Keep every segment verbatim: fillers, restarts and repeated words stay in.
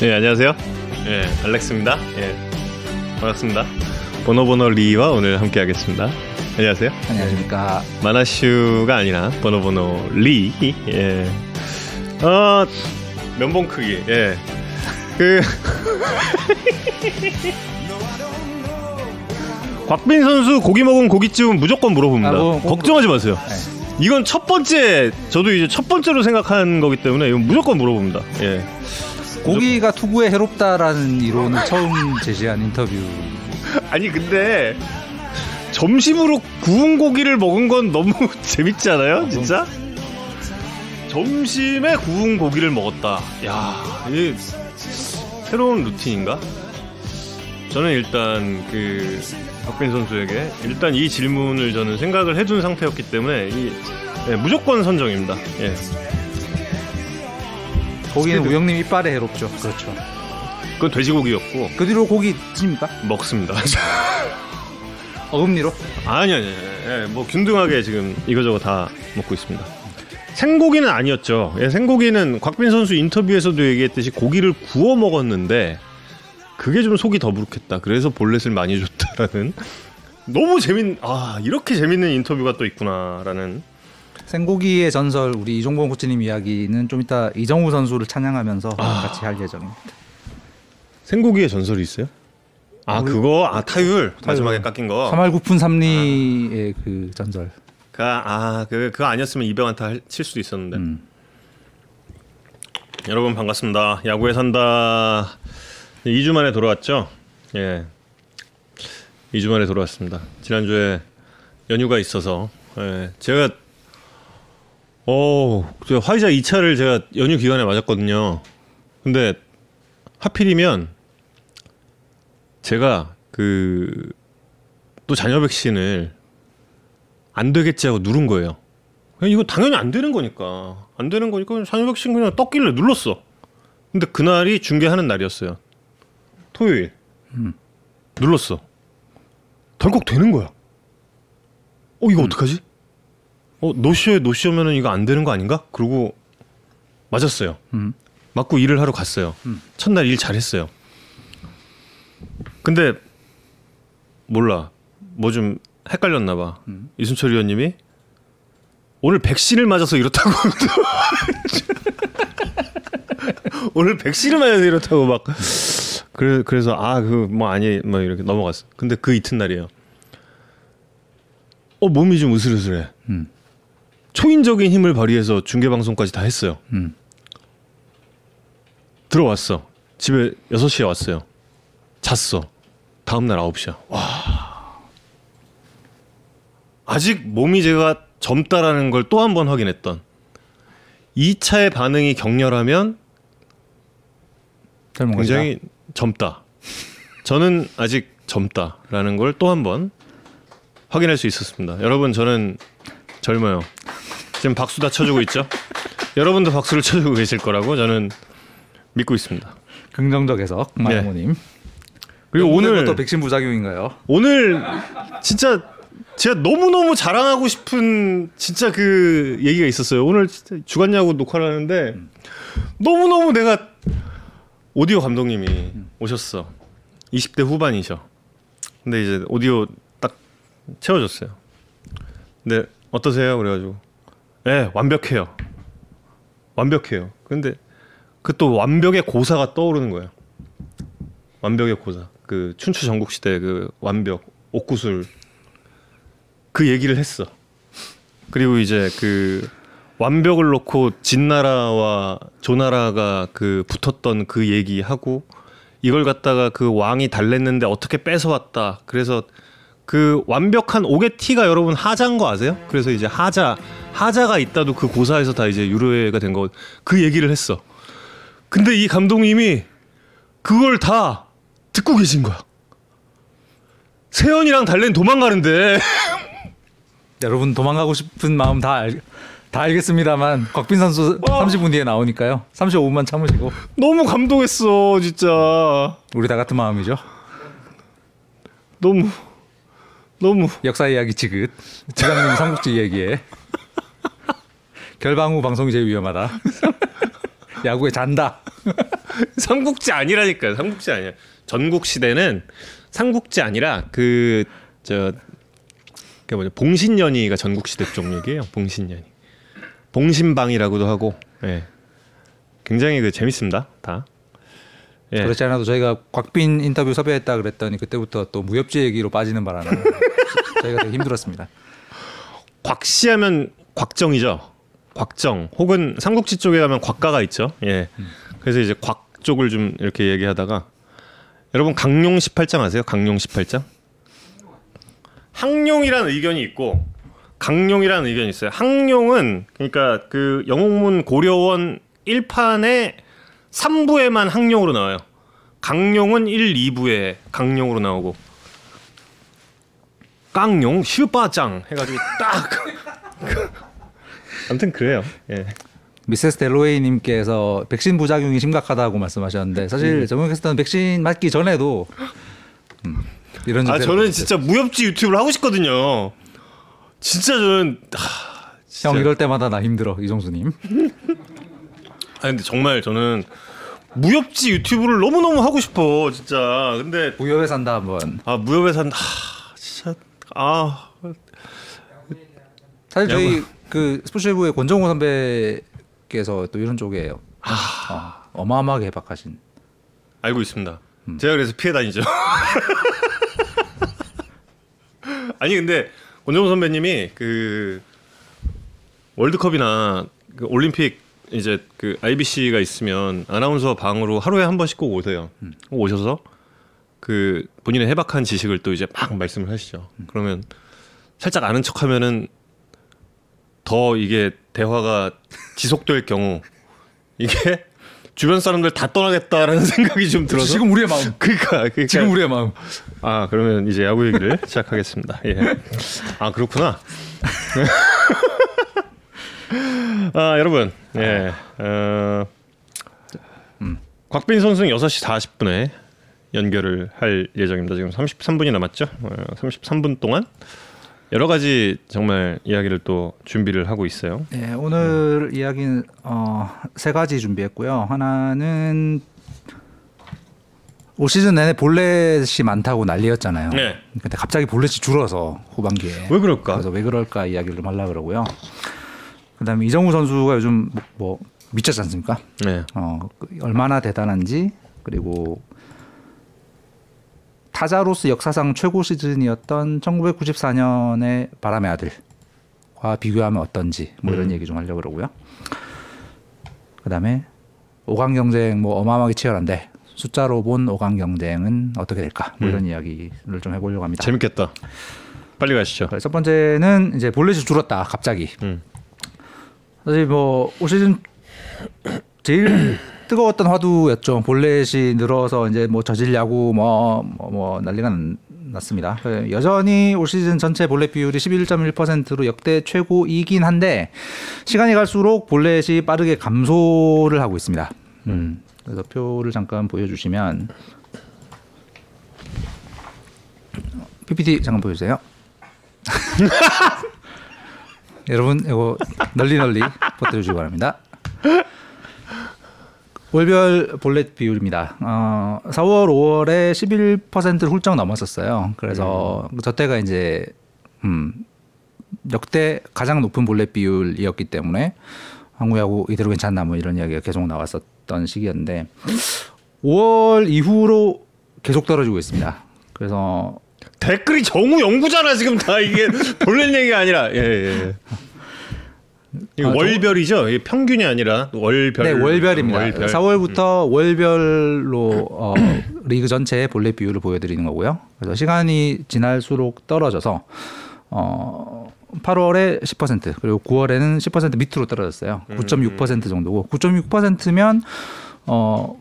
네, 안녕하세요. 예, 네, 알렉스입니다. 예, 네, 반갑습니다. 보노보노 리와 오늘 함께 하겠습니다. 안녕하세요. 안녕하십니까. 마나슈가 아니라 보노보노 리. 예. 어, 면봉 크기. 예. 그 곽빈 선수 고기 먹은 고깃집은 무조건 물어봅니다. 아, 뭐, 걱정하지 마세요. 네. 이건 첫 번째, 저도 이제 첫 번째로 생각한 거기 때문에 이건 무조건 물어봅니다. 예. 고기가 투구에 해롭다라는 이론을 처음 제시한 인터뷰. 아니 근데 점심으로 구운 고기를 먹은 건 너무 재밌지 않아요? 아, 진짜? 점심에 구운 고기를 먹었다. 야, 이게 새로운 루틴인가? 저는 일단 그 곽빈 선수에게 일단 이 질문을 저는 생각을 해준 상태였기 때문에 이, 예, 무조건 선정입니다. 예. 고기는 스피드. 우영님 이빨에 해롭죠. 그렇죠. 그건 돼지고기였고. 그 뒤로 고기 드십니까? 먹습니다. 어금니로? 아니요, 아니요. 예, 뭐 균등하게 지금 이거저거 다 먹고 있습니다. 생고기는 아니었죠. 예, 생고기는 곽빈 선수 인터뷰에서도 얘기했듯이 고기를 구워 먹었는데 그게 좀 속이 더부룩했다. 그래서 볼넷을 많이 줬다라는. 너무 재밌, 아, 이렇게 재밌는 인터뷰가 또 있구나라는. 생고기의 전설, 우리 이종범 코치님 이야기는 좀 이따 이정우 선수를 찬양하면서 아, 같이 할 예정입니다. 생고기의 전설이 있어요? 아, 우리, 그거? 아, 타율? 타율. 마지막에 깎인 거. 삼 할 구 푼 삼 리의 아, 그 전설. 그, 아, 그, 그거 아니었으면 이백 안타 칠 수도 있었는데. 음. 여러분 반갑습니다. 야구에 산다. 이 주 만에 돌아왔죠? 예, 이 주 만에 돌아왔습니다. 지난주에 연휴가 있어서, 예, 제가 어 제가 화이자 이 차를 제가 연휴 기간에 맞았거든요. 근데 하필이면 제가 그 또 잔여 백신을 안 되겠지 하고 누른 거예요. 이거 당연히 안 되는 거니까 안 되는 거니까 잔여 백신 그냥 떴길래 눌렀어. 근데 그날이 중계하는 날이었어요. 토요일. 음. 눌렀어. 덜컥 되는 거야. 어 이거 음. 어떡하지? 어 노쇼에 노쇼면은 이거 안 되는 거 아닌가? 그러고 맞았어요. 음. 맞고 일을 하러 갔어요. 음. 첫날 일 잘했어요. 근데 몰라. 뭐 좀 헷갈렸나 봐. 음. 이순철 의원님이 오늘 백신을 맞아서 이렇다고 오늘 백신을 맞아서 이렇다고 막 그래, 그래서 아 그 뭐 아니 뭐 이렇게 넘어갔어. 근데 그 이튿날이에요. 어 몸이 좀 으슬으슬해. 음. 초인적인 힘을 발휘해서 중계 방송까지 다 했어요. 음. 들어왔어. 집에 여섯 시에 왔어요. 잤어. 다음 날 아홉 시야. 와. 아직 몸이 제가 젊다라는 걸 또 한 번 확인했던. 이 차의 반응이 격렬하면 굉장히 젊다. 저는 아직 젊다라는 걸 또 한 번 확인할 수 있었습니다. 여러분 저는 젊어요. 지금 박수 다 쳐주고 있죠? 여러분도 박수를 쳐주고 계실 거라고 저는 믿고 있습니다. 긍정적 해석 마이모님. 네. 그리고 오늘 또 백신 부작용인가요? 오늘 진짜 제가 너무너무 자랑하고 싶은 진짜 그 얘기가 있었어요. 오늘 주간야구 녹화를 하는데 너무너무 내가 오디오 감독님이 오셨어. 이십 대 후반이셔. 근데 이제 오디오 딱 채워줬어요. 근데 어떠세요? 그래가지고 예, 네, 완벽해요. 완벽해요. 근데 그 또 완벽의 고사가 떠오르는 거예요. 완벽의 고사. 그 춘추 전국시대 그 완벽 옥구술 그 얘기를 했어. 그리고 이제 그 완벽을 놓고 진나라와 조나라가 그 붙었던 그 얘기하고 이걸 갖다가 그 왕이 달랬는데 어떻게 뺏어왔다. 그래서 그 완벽한 옥의 티가 여러분 하자인 거 아세요? 그래서 이제 하자, 하자가 있다도 그 고사에서 다 이제 유래가 된 거 그 얘기를 했어. 근데 이 감독님이 그걸 다 듣고 계신 거야. 세연이랑 달래는 도망가는데. 여러분 도망가고 싶은 마음 다 알... 다 알겠습니다만 곽빈 선수 와. 삼십 분 뒤에 나오니까요. 삼십오 분만 참으시고. 너무 감동했어 진짜. 우리 다 같은 마음이죠. 너무 너무 역사 이야기 지긋 지강님 삼국지 이야기에 결방 후 방송이 제일 위험하다. 야구에 잔다. 삼국지 아니라니까요. 삼국지 아니야. 전국시대는 삼국지 아니라 그 저 그 뭐죠? 봉신연희가 전국시대 쪽 얘기예요. 봉신연희. 봉신방이라고도 하고. 예. 굉장히 그 재밌습니다. 다. 예. 그렇지 않아도 저희가 곽빈 인터뷰 섭외했다 그랬더니 그때부터 또 무협지 얘기로 빠지는 바람에 저희가 되게 힘들었습니다. 곽씨하면 곽정이죠. 곽정 혹은 삼국지 쪽에 가면 곽가가 있죠. 예. 음. 그래서 이제 곽 쪽을 좀 이렇게 얘기하다가 여러분 강룡 십팔 장 아세요? 강룡 십팔 장? 항룡이라는 의견이 있고 강룡이라는 의견이 있어요. 항룡은 그러니까 그 영웅문 고려원 일 판에 삼 부에만 항룡으로 나와요. 강룡은 일, 이 부에 강룡으로 나오고 강룡 슈바장 해가지고 딱 아무튼 그래요. 예. 미세스 델로웨이님께서 백신 부작용이 심각하다고 말씀하셨는데 사실 정우 캐스터는 백신 맞기 전에도 음, 이런 아 저는 진짜 있어요. 무협지 유튜브를 하고 싶거든요. 진짜 저는 하, 진짜. 형 이럴 때마다 나 힘들어 이종수님. 아 근데 정말 저는 무협지 유튜브를 너무 너무 하고 싶어 진짜. 근데 무협에 산다 한번. 아 무협에 산다. 하, 진짜 아 사실 저희 양반. 그 스포츠부의 권정호 선배께서 또 이런 쪽이에요. 아, 어, 어마어마하게 해박하신. 알고 있습니다. 음. 제가 그래서 피해 다니죠. 아니 근데 권정호 선배님이 그 월드컵이나 그 올림픽 이제 그 아이비씨가 있으면 아나운서 방으로 하루에 한 번씩 꼭 오세요. 음. 오셔서 그 본인의 해박한 지식을 또 이제 막 말씀을 하시죠. 음. 그러면 살짝 아는 척하면은. 더 이게 대화가 지속될 경우 이게 주변 사람들 다 떠나겠다라는 생각이 좀 들어서 지금 우리의 마음 그러니까, 그러니까 지금 우리의 마음 아 그러면 이제 야구 얘기를 시작하겠습니다. 예. 아 그렇구나. 아 여러분 예 어, 음. 곽빈 선수는 여섯 시 사십 분에 연결을 할 예정입니다. 지금 삼십삼 분이 남았죠. 삼십삼 분 동안 여러 가지 정말 이야기를 또 준비를 하고 있어요. 네, 오늘 음. 이야기는 어, 세 가지 준비했고요. 하나는 올 시즌 내내 볼넷이 많다고 난리였잖아요. 네. 근데 갑자기 볼넷이 줄어서 후반기에 왜 그럴까? 그래서 왜 그럴까 이야기를 좀 하려고 그러고요. 그다음에 이정후 선수가 요즘 뭐, 뭐 미쳤지 않습니까? 네. 어, 얼마나 대단한지 그리고. 타자로서 역사상 최고 시즌이었던 천구백구십사 년의 바람의 아들과 비교하면 어떤지 뭐 이런 음. 얘기 좀 하려고 그러고요. 그다음에 오 강 경쟁 뭐 어마어마하게 치열한데 숫자로 본 오 강 경쟁은 어떻게 될까 뭐 이런 음. 이야기를 좀 해보려고 합니다. 재밌겠다. 빨리 가시죠. 첫 번째는 이제 볼넷이 줄었다 갑자기. 음. 사실 뭐 올 시즌 제일 뜨거웠던 화두였죠. 볼넷이 늘어서 이제 뭐 저질 야구 뭐, 뭐, 뭐 난리가 났습니다. 여전히 올 시즌 전체 볼넷 비율이 십일 점 일 퍼센트로 역대 최고이긴 한데 시간이 갈수록 볼넷이 빠르게 감소를 하고 있습니다. 음. 그래서 표를 잠깐 보여주시면 피피티 잠깐 보여주세요. 여러분 이거 널리 널리 퍼뜨려주시기 바랍니다. 월별 볼넷 비율입니다. 어, 사월, 오월에 십일 퍼센트를 훌쩍 넘었었어요. 그래서 음. 저때가 이제 음, 역대 가장 높은 볼넷 비율이었기 때문에 한국 야구 이대로 괜찮나 뭐 이런 이야기가 계속 나왔었던 시기였는데 오월 이후로 계속 떨어지고 있습니다. 그래서 댓글이 정우 영구잖아 지금 다 이게 볼넷 얘기가 아니라 예, 예. 이거 아, 월별이죠? 저... 이게 평균이 아니라 월별. 네, 월별입니다. 월별. 사월부터 음. 월별로 어, 리그 전체의 볼넷 비율을 보여드리는 거고요. 그래서 시간이 지날수록 떨어져서 어, 팔월에 십 퍼센트 그리고 구월에는 십 퍼센트 밑으로 떨어졌어요. 구 점 육 퍼센트 정도고 구 점 육 퍼센트면 어,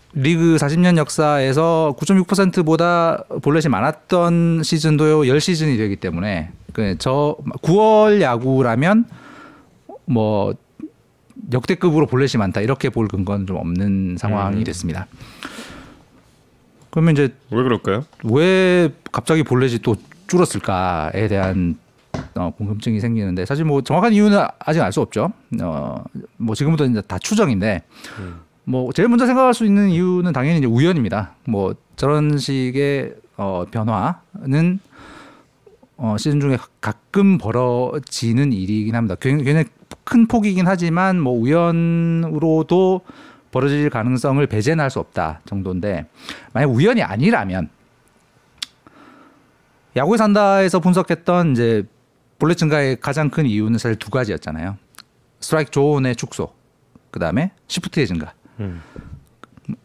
리그 사십 년 역사에서 구 점 육 퍼센트보다 볼넷이 많았던 시즌도 십 시즌이 되기 때문에 그 저 구월 야구라면 뭐 역대급으로 볼넷이 많다 이렇게 볼 근거는 좀 없는 상황이 음. 됐습니다. 그러면 이제 왜 그럴까요? 왜 갑자기 볼넷이 또 줄었을까에 대한 어, 궁금증이 생기는데 사실 뭐 정확한 이유는 아직 알 수 없죠. 어, 뭐 지금부터 이제 다 추정인데 음. 뭐 제일 먼저 생각할 수 있는 이유는 당연히 이제 우연입니다. 뭐 저런 식의 어, 변화는 어, 시즌 중에 가끔 벌어지는 일이긴 합니다. 굉장히 큰 폭이긴 하지만 뭐 우연으로도 벌어질 가능성을 배제는 할 수 없다 정도인데, 만약 우연이 아니라면 야구에 산다에서 분석했던 이제 볼넷 증가의 가장 큰 이유는 사실 두 가지였잖아요. 스트라이크 존의 축소, 그 다음에 시프트의 증가. 음.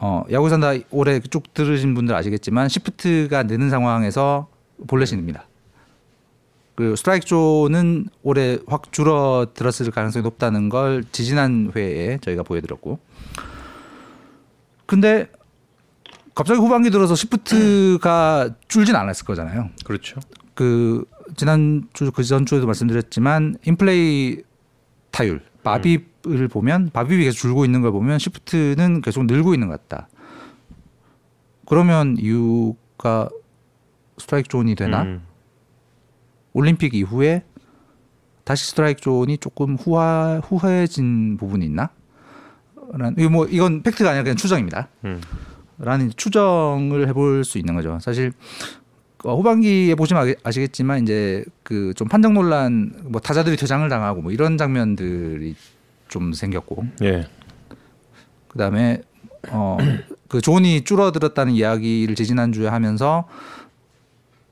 어, 야구에 산다 올해 쭉 들으신 분들 아시겠지만 시프트가 느는 상황에서 볼넷이 늡니다. 그 스트라이크 존은 올해 확 줄어들었을 가능성이 높다는 걸 지지난 회에 저희가 보여드렸고, 근데 갑자기 후반기 들어서 시프트가 줄진 않았을 거잖아요. 그렇죠. 그 지난주 그 전주에도 말씀드렸지만 인플레이 타율 마비를 음. 보면 마비비 계속 줄고 있는 걸 보면 시프트는 계속 늘고 있는 것 같다. 그러면 이유가 스트라이크 존이 되나? 음. 올림픽 이후에 다시 스트라이크 존이 조금 후하, 후해진 부분이 있나? 라는, 뭐 이건 팩트가 아니라 그냥 추정입니다. 음. 라는 추정을 해볼 수 있는 거죠. 사실 어, 후반기에 보시면 아시겠지만 이제 그 좀 판정 논란, 뭐 타자들이 퇴장을 당하고 뭐 이런 장면들이 좀 생겼고, 예. 그다음에 어, 그 존이 줄어들었다는 이야기를 지지난 주에 하면서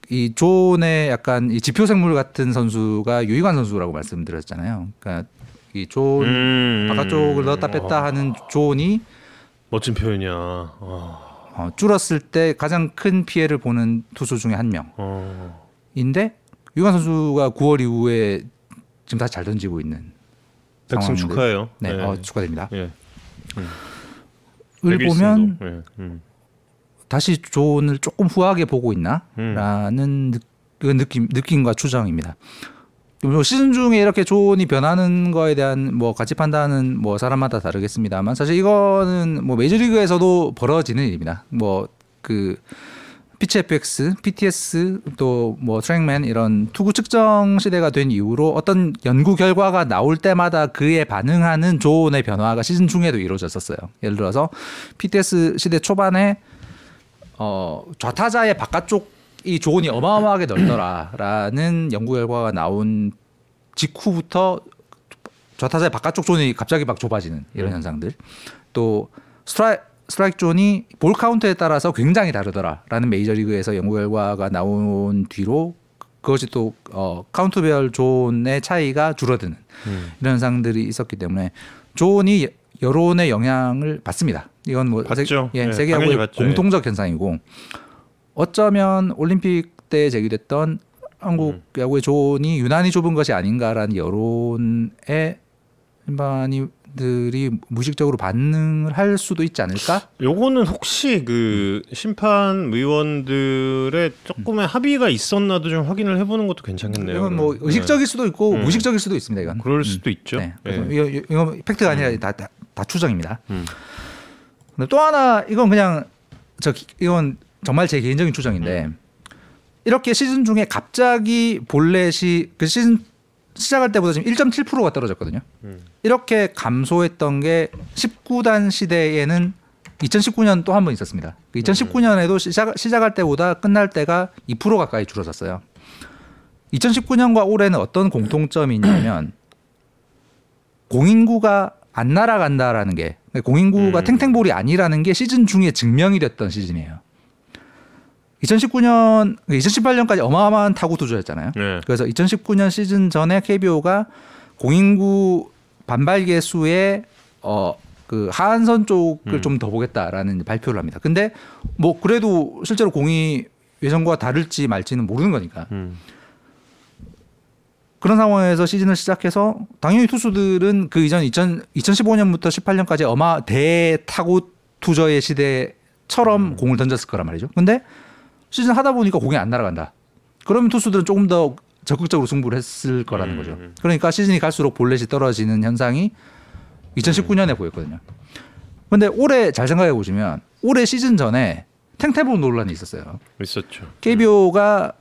이 존의 약간 이 지표생물 같은 선수가 유희관 선수라고 말씀드렸잖아요. 그러니까 이 존 음, 바깥쪽을 넣었다 뺐다 어. 하는 존이 멋진 표현이야. 어. 어, 줄었을 때 가장 큰 피해를 보는 투수 중에 한 명인데 어. 유희관 선수가 구월 이후에 지금 다시 잘 던지고 있는 백승 축하해요. 네, 네. 어, 축하드립니다. 예. 음. 을 보면 예. 음. 다시 존을 조금 후하게 보고 있나라는 음. 느낌, 느낌과 추정입니다. 시즌 중에 이렇게 존이 변하는 거에 대한 뭐 가치 판단은 뭐 사람마다 다르겠습니다만, 사실 이거는 뭐 메이저리그에서도 벌어지는 일입니다. 뭐 그 피치 에프엑스, 피티에스 또 뭐 트랙맨 이런 투구 측정 시대가 된 이후로 어떤 연구 결과가 나올 때마다 그에 반응하는 존의 변화가 시즌 중에도 이루어졌었어요. 예를 들어서 피티에스 시대 초반에 어 좌타자의 바깥쪽 이 존이 어마어마하게 넓더라라는 연구 결과가 나온 직후부터 좌타자의 바깥쪽 존이 갑자기 막 좁아지는 이런 음. 현상들, 또 스트라이, 스트라이크 존이 볼 카운트에 따라서 굉장히 다르더라라는 메이저리그에서 연구 결과가 나온 뒤로 그것이 또 어, 카운트별 존의 차이가 줄어드는 음. 이런 현상들이 있었기 때문에 존이 여론의 영향을 받습니다. 이건 뭐 봤죠. 세, 예, 예, 세계하고의 공통적 현상이고, 어쩌면 올림픽 때 제기됐던 한국 음. 야구의 존이 유난히 좁은 것이 아닌가라는 여론에 일반인들이 무의식적으로 반응을 할 수도 있지 않을까? 요거는 혹시 그 심판 위원들의 조금의 음. 합의가 있었나도 좀 확인을 해보는 것도 괜찮겠네요. 이건 뭐 그러면. 의식적일 수도 있고 음. 무의식적일 수도 있습니다. 이건. 그럴 수도 음. 있죠. 네. 네. 이거, 이거 팩트가 아니라 음. 다, 다, 다 추정입니다. 음. 근데 또 하나 이건 그냥 저 이건 정말 제 개인적인 추정인데, 음. 이렇게 시즌 중에 갑자기 볼넷이 그 시즌 시작할 때보다 지금 일 점 칠 퍼센트가 떨어졌거든요. 음. 이렇게 감소했던 게 십구 단 시대에는 이천십구 년 또 한 번 있었습니다. 이천십구 년에도 시작, 시작할 때보다 끝날 때가 이 퍼센트 가까이 줄어졌어요. 이천십구 년과 올해는 어떤 공통점이 있냐면 공인구가 안 날아간다라는 게, 공인구가 음. 탱탱볼이 아니라는 게 시즌 중에 증명이 됐던 시즌이에요. 이천십구 년, 이천십팔 년까지 어마어마한 타구 투자였잖아요. 네. 그래서 이천십구 년 시즌 전에 케이비오가 공인구 반발 개수에 어, 그 하한선 쪽을 음. 좀 더 보겠다라는 발표를 합니다. 근데 뭐 그래도 실제로 공이 예전과 다를지 말지는 모르는 거니까. 음. 그런 상황에서 시즌을 시작해서 당연히 투수들은 그 이전 이천십오 년부터 십팔 년까지 어마 대타구 투저의 시대처럼 음. 공을 던졌을 거란 말이죠. 근데 시즌 하다 보니까 공이 안 날아간다. 그러면 투수들은 조금 더 적극적으로 승부를 했을 거라는 거죠. 그러니까 시즌이 갈수록 볼넷이 떨어지는 현상이 이천십구 년에 보였거든요. 그런데 올해 잘 생각해 보시면 올해 시즌 전에 탱탱볼 논란이 있었어요. 있었죠. 케이비오가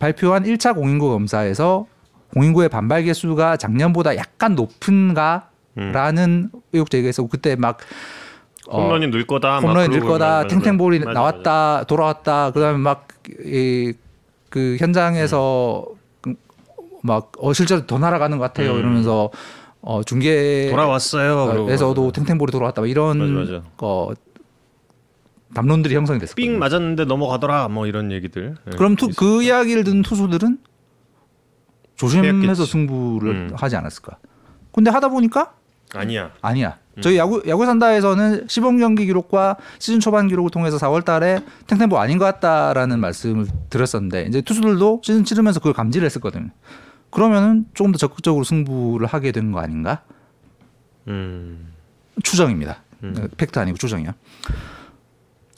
발표한 일 차 공인구 검사에서 공인구의 반발 개수가 작년보다 약간 높은가라는 의혹 제기에서 그때 막 홈런이 어, 늘 거다, 홈런이 늘 거다, 탱탱볼이 나왔다, 맞아. 돌아왔다. 그다음에 막 이 그 현장에서 음. 막 어, 실제로 더 날아가는 것 같아요. 음. 이러면서 어, 중계 돌아왔어요.에서도 탱탱볼이 돌아왔다. 막 이런 맞아, 맞아. 거. 담론들이 형성이 됐어요. 삥 맞았는데 넘어가더라. 뭐 이런 얘기들. 그럼 투, 그 이야기를 듣는 투수들은 조심해서 해야겠지. 승부를 음. 하지 않았을까? 근데 하다 보니까 아니야. 아니야. 음. 저희 야구 야구 산다에서는 시범 경기 기록과 시즌 초반 기록을 통해서 사월 달에 탱탱볼 아닌 것 같다라는 말씀을 드렸었는데 이제 투수들도 시즌 치르면서 그걸 감지를 했었거든요. 그러면은 조금 더 적극적으로 승부를 하게 된 거 아닌가? 음. 추정입니다. 음. 팩트 아니고 추정이야.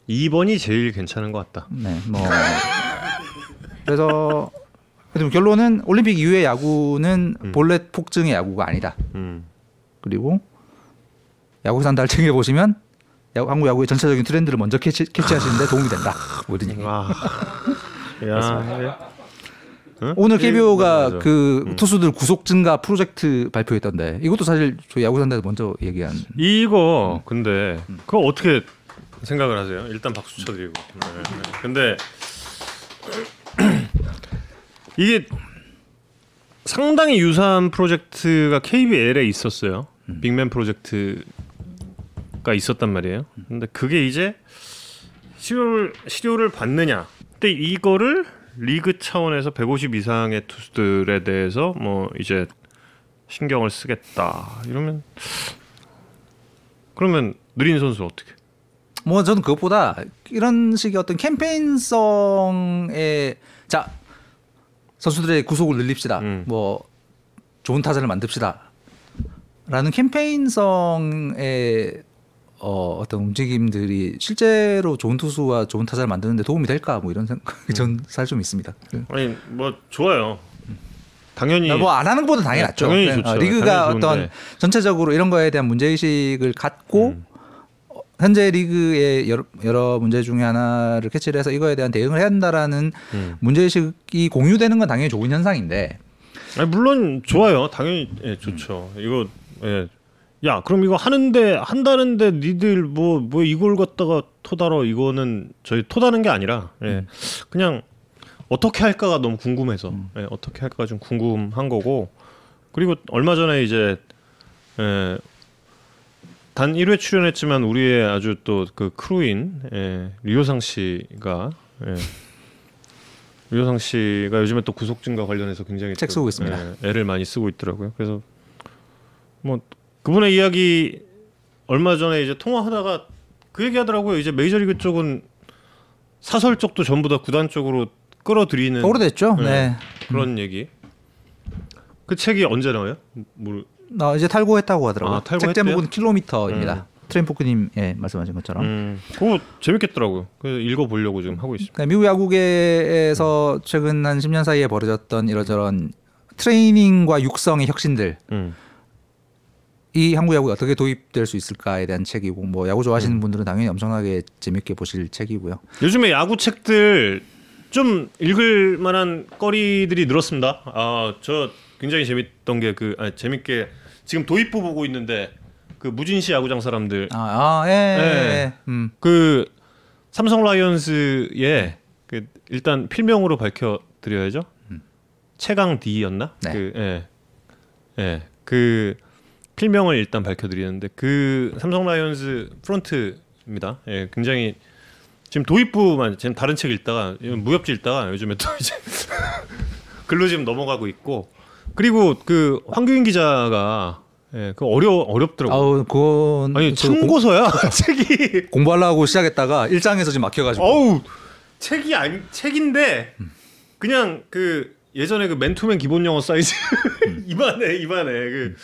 이 번이 제일 괜찮은 것 같다. 네, 뭐 그래서 결론은 올림픽 이후의 야구는 음. 본래 폭증의 야구가 아니다. 음. 그리고 야구 산다를 챙겨 보시면 야구, 한국 야구의 전체적인 트렌드를 먼저 캐치, 캐치하시는데 도움이 된다. 모든 얘기. 와. 야. 응? 오늘 케이비오가 일, 그 음. 투수들 구속 증가 프로젝트 발표했던데 이것도 사실 저 야구 산다에서 먼저 얘기한. 이거 음. 근데 음. 그거 어떻게? 생각을 하세요. 일단 박수 쳐드리고. 네, 네. 근데 이게 상당히 유사한 프로젝트가 케이비엘에 있었어요. 음. 빅맨 프로젝트가 있었단 말이에요. 근데 그게 이제 실효를, 실효를 받느냐. 근데 이거를 리그 차원에서 백오십 이상의 투수들에 대해서 뭐 이제 신경을 쓰겠다. 이러면 그러면 느린 선수 어떻게? 뭐 저는 그것보다 이런 식의 어떤 캠페인성의 자 선수들의 구속을 늘립시다, 음. 뭐 좋은 타자를 만듭시다라는 캠페인성의 어, 어떤 움직임들이 실제로 좋은 투수와 좋은 타자를 만드는데 도움이 될까 뭐 이런 생각이 전 사실 좀 있습니다. 아니 뭐 좋아요. 당연히 뭐 안 하는 것보다 당연히 낫죠. 당연히 좋죠. 리그가 당연히 어떤 전체적으로 이런 거에 대한 문제 의식을 갖고. 음. 현재 리그의 여러, 여러 문제 중에 하나를 캐치를 해서 이거에 대한 대응을 해야 한다라는 음. 문제의식이 공유되는 건 당연히 좋은 현상인데. 아니, 물론 좋아요. 당연히 예, 좋죠. 음. 이거 예. 야 그럼 이거 하는데 한다는데 니들 뭐, 뭐 이걸 갖다가 토다러 이거는 저희 토다는 게 아니라 예. 음. 그냥 어떻게 할까가 너무 궁금해서 음. 예, 어떻게 할까가 좀 궁금한 거고 그리고 얼마 전에 이제 예, 단 일 회 출연했지만 우리의 아주 또 그 크루인 예, 류효상 씨가 예, 류효상 씨가 요즘에 또 구속 증가 관련해서 굉장히 책 쓰고 있습니다. 예, 애를 많이 쓰고 있더라고요. 그래서 뭐 그분의 이야기 얼마 전에 이제 통화하다가 그 얘기하더라고요. 이제 메이저리그 쪽은 사설 쪽도 전부 다 구단 쪽으로 끌어들이는 오래됐죠. 예, 네 그런 음. 얘기. 그 책이 언제 나와요? 모르. 어, 이제 탈고했다고 하더라고요. 아, 탈고 책 제목은 킬로미터입니다. 음. 트램포크님 예, 말씀하신 것처럼. 음, 그거 재밌겠더라고요. 그래서 읽어보려고 지금 하고 있습니다. 미국 야구계에서 음. 최근 한 십 년 사이에 벌어졌던 이런저런 트레이닝과 육성의 혁신들. 음. 이 한국 야구에 어떻게 도입될 수 있을까에 대한 책이고 뭐 야구 좋아하시는 음. 분들은 당연히 엄청나게 재밌게 보실 책이고요. 요즘에 야구 책들 좀 읽을 만한 거리들이 늘었습니다. 아, 저... 굉장히 재밌던 게 그 아, 재밌게 지금 도입부 보고 있는데 그 무진시 야구장 사람들 아, 아 예, 예, 예. 예. 음. 그 삼성 라이온스의 그 일단 필명으로 밝혀드려야죠. 음. 최강 D였나? 네. 그, 예, 예. 그 필명을 일단 밝혀드리는데 그 삼성 라이온스 프론트입니다. 예, 굉장히 지금 도입부만 지금 다른 책 읽다가 무협지 읽다가 요즘에 또 이제 글로 지금 넘어가고 있고. 그리고 그 황교인 기자가 예, 그 어려 어렵더라고요. 아, 그건 아니 참고서야 그 책이 공부하려고 시작했다가 일장에서 지금 막혀가지고. 어우 책이 아니 책인데 음. 그냥 그 예전에 그 맨투맨 기본 영어 사이즈 음. 이만해 이만해 그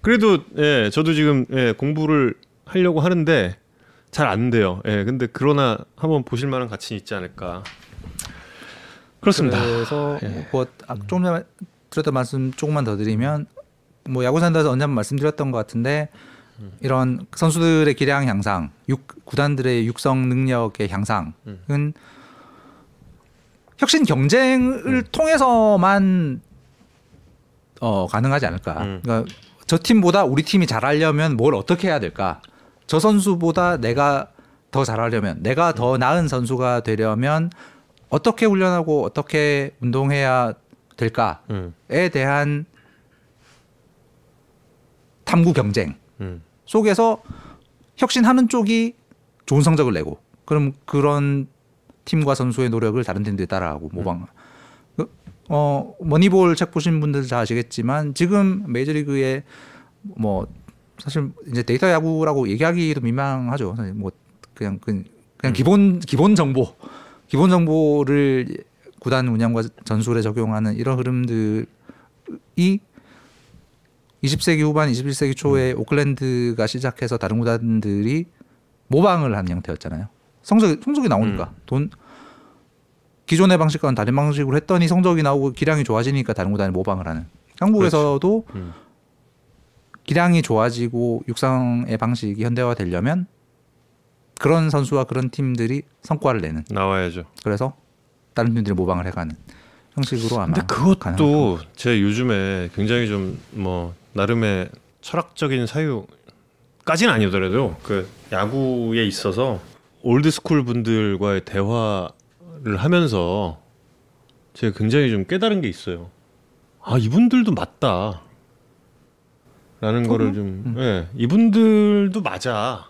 그래도 예 저도 지금 예, 공부를 하려고 하는데 잘 안 돼요. 예 근데 그러나 한번 보실 만한 가치는 있지 않을까. 그렇습니다. 그래서 예. 뭐 좀 전에 드렸던 말씀 조금만 더 드리면 뭐 야구 산다에서 언제 한번 말씀드렸던 것 같은데 이런 선수들의 기량 향상, 육, 구단들의 육성 능력의 향상은 음. 혁신 경쟁을 음. 통해서만 어, 가능하지 않을까. 음. 그러니까 저 팀보다 우리 팀이 잘하려면 뭘 어떻게 해야 될까? 저 선수보다 내가 더 잘하려면, 내가 더 나은 선수가 되려면 어떻게 훈련하고 어떻게 운동해야 될까에 대한 탐구 경쟁 음. 속에서 혁신하는 쪽이 좋은 성적을 내고, 그럼 그런 팀과 선수의 노력을 다른 팀들이 따라하고 모방. 음. 어, 머니볼 책 보신 분들 다 아시겠지만 지금 메이저리그의 뭐 사실 이제 데이터 야구라고 얘기하기도 민망하죠. 사실 뭐 그냥 그냥, 그냥 음. 기본 기본 정보, 기본 정보를 구단 운영과 전술에 적용하는 이런 흐름들이 이십 세기 후반, 이십일 세기 초에 음. 오클랜드가 시작해서 다른 구단들이 모방을 한 형태였잖아요. 성적이, 성적이 나오니까 음. 돈 기존의 방식과는 다른 방식으로 했더니 성적이 나오고 기량이 좋아지니까 다른 구단이 모방을 하는. 한국에서도 음. 기량이 좋아지고 육상의 방식이 현대화되려면 그런 선수와 그런 팀들이 성과를 내는. 나와야죠. 그래서 다른 팀들이 모방을 해가는. 형식으로 아마. 근데 그것도 제 요즘에 굉장히 좀 뭐 나름의 철학적인 사유까지는 아니더라도 그 야구에 있어서 올드스쿨 분들과의 대화를 하면서 제가 굉장히 좀 깨달은 게 있어요. 아, 이분들도 맞다. 라는 어, 거를 좀 음. 예, 이분들도 맞아.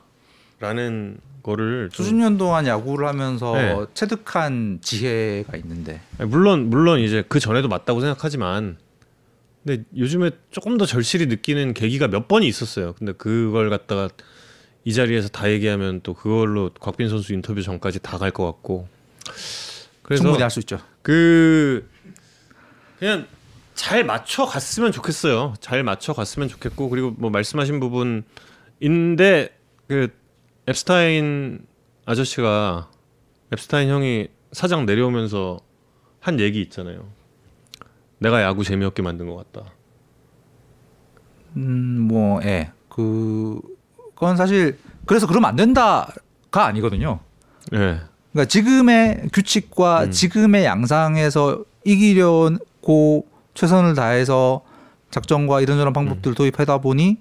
라는 거를 수십 년 동안 야구를 하면서 네. 체득한 지혜가 있는데, 물론 물론 이제 그 전에도 맞다고 생각하지만, 근데 요즘에 조금 더 절실히 느끼는 계기가 몇 번이 있었어요. 근데 그걸 갖다가 이 자리에서 다 얘기하면 또 그걸로 곽빈 선수 인터뷰 전까지 다 갈 것 같고, 그래서 충분히 할 수 있죠. 그 그냥 잘 맞춰 갔으면 좋겠어요. 잘 맞춰 갔으면 좋겠고, 그리고 뭐 말씀하신 부분인데 그 앱스타인 아저씨가, 앱스타인 형이 사장 내려오면서 한 얘기 있잖아요. 내가 야구 재미없게 만든 것 같다. 음, 뭐, 예. 그, 그건 사실 그래서 그러면 안 된다가 아니거든요. 예. 그러니까 지금의 규칙과 음. 지금의 양상에서 이기려고 최선을 다해서 작전과 이런저런 방법들을 음. 도입하다 보니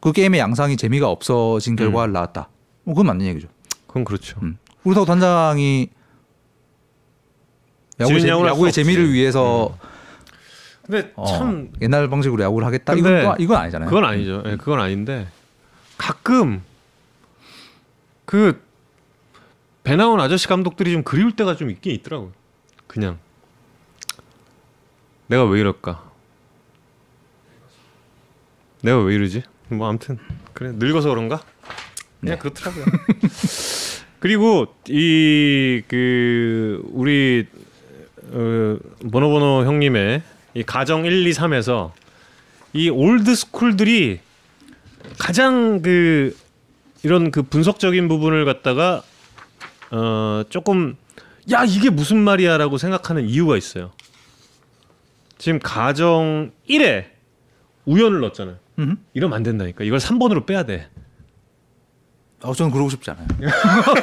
그 게임의 양상이 재미가 없어진 결과를 음. 낳았다. 뭐 그건 맞는 얘기죠. 그건 그렇죠. 음. 그렇다고 단장이 야구 재, 야구의 재미를 없지. 위해서 음. 근데 어, 참 옛날 방식으로 야구를 하겠다. 이건 이건 아니잖아요. 그건 아니죠. 음. 네, 그건 아닌데 가끔 그 배 나온 아저씨 감독들이 좀 그리울 때가 좀 있긴 있더라고요. 그냥 내가 왜 이럴까? 내가 왜 이러지? 뭐 아무튼 그래, 늙어서 그런가? 그냥 네. 그렇더라고요. 그리고 이 그 우리 어, 보노보노 형님의 이 가정 일, 이, 삼에서 이 올드 스쿨들이 가장 그 이런 그 분석적인 부분을 갖다가 어, 조금 야 이게 무슨 말이야라고 생각하는 이유가 있어요. 지금 가정 일에 우연을 넣었잖아요. 음흠. 이러면 안 된다니까. 이걸 삼 번으로 빼야 돼. 어, 저는 그러고 싶지 않아요.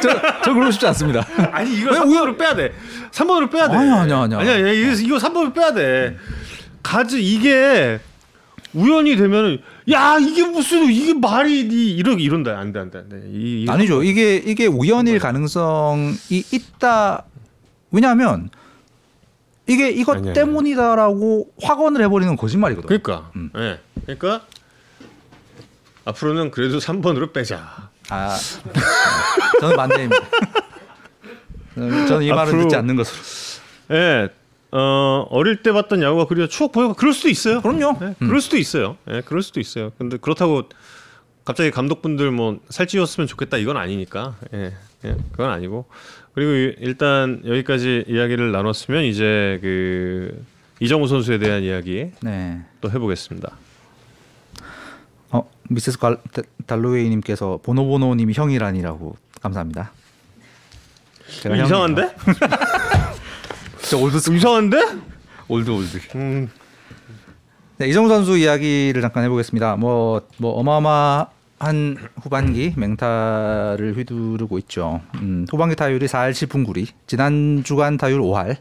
저는, 저는 그러고 싶지 않습니다. 아니 이거 삼 번으로 빼야 돼. 삼 번으로 빼야 돼. 아니야 아니야 아니야. 아니야 이거, 이거 삼 번으로 빼야 돼. 가지 이게 우연이 되면 야 이게 무슨 이게 말이 이러기 이런다. 안 돼 안 돼 안 돼. 이, 아니죠. 거. 이게 이게 우연일 가능성이 있다. 왜냐하면 이게 이것 아니야, 때문이다라고 아니야. 확언을 해버리는 거짓말이거든. 그러니까. 음. 네. 그러니까. 앞으로는 그래도 삼 번으로 빼자. 아, 저는 반대입니다. 저는 이 말을 듣지 않는 것으로. 예, 어 어릴 때 봤던 야구가 그리워 추억 보여가 그럴 수도 있어요. 그럼요. 예, 그럴 음. 수도 있어요. 예, 그럴 수도 있어요. 근데 그렇다고 갑자기 감독분들 뭐 살찌웠으면 좋겠다 이건 아니니까. 예, 예, 그건 아니고. 그리고 일단 여기까지 이야기를 나눴으면 이제 그 이정우 선수에 대한 이야기 네. 또 해보겠습니다. 어, 미세스 갈, 달로웨이님께서 보노보노님이 형이란이라고 감사합니다. 이상한데? 저 올드 이상한데? 올드 올드. 음. 네, 이정우 선수 이야기를 잠깐 해보겠습니다. 뭐뭐 뭐 어마어마한 후반기 맹타를 휘두르고 있죠. 음, 후반기 타율이 사 할 칠 푼 구 리, 지난 주간 타율 오 할,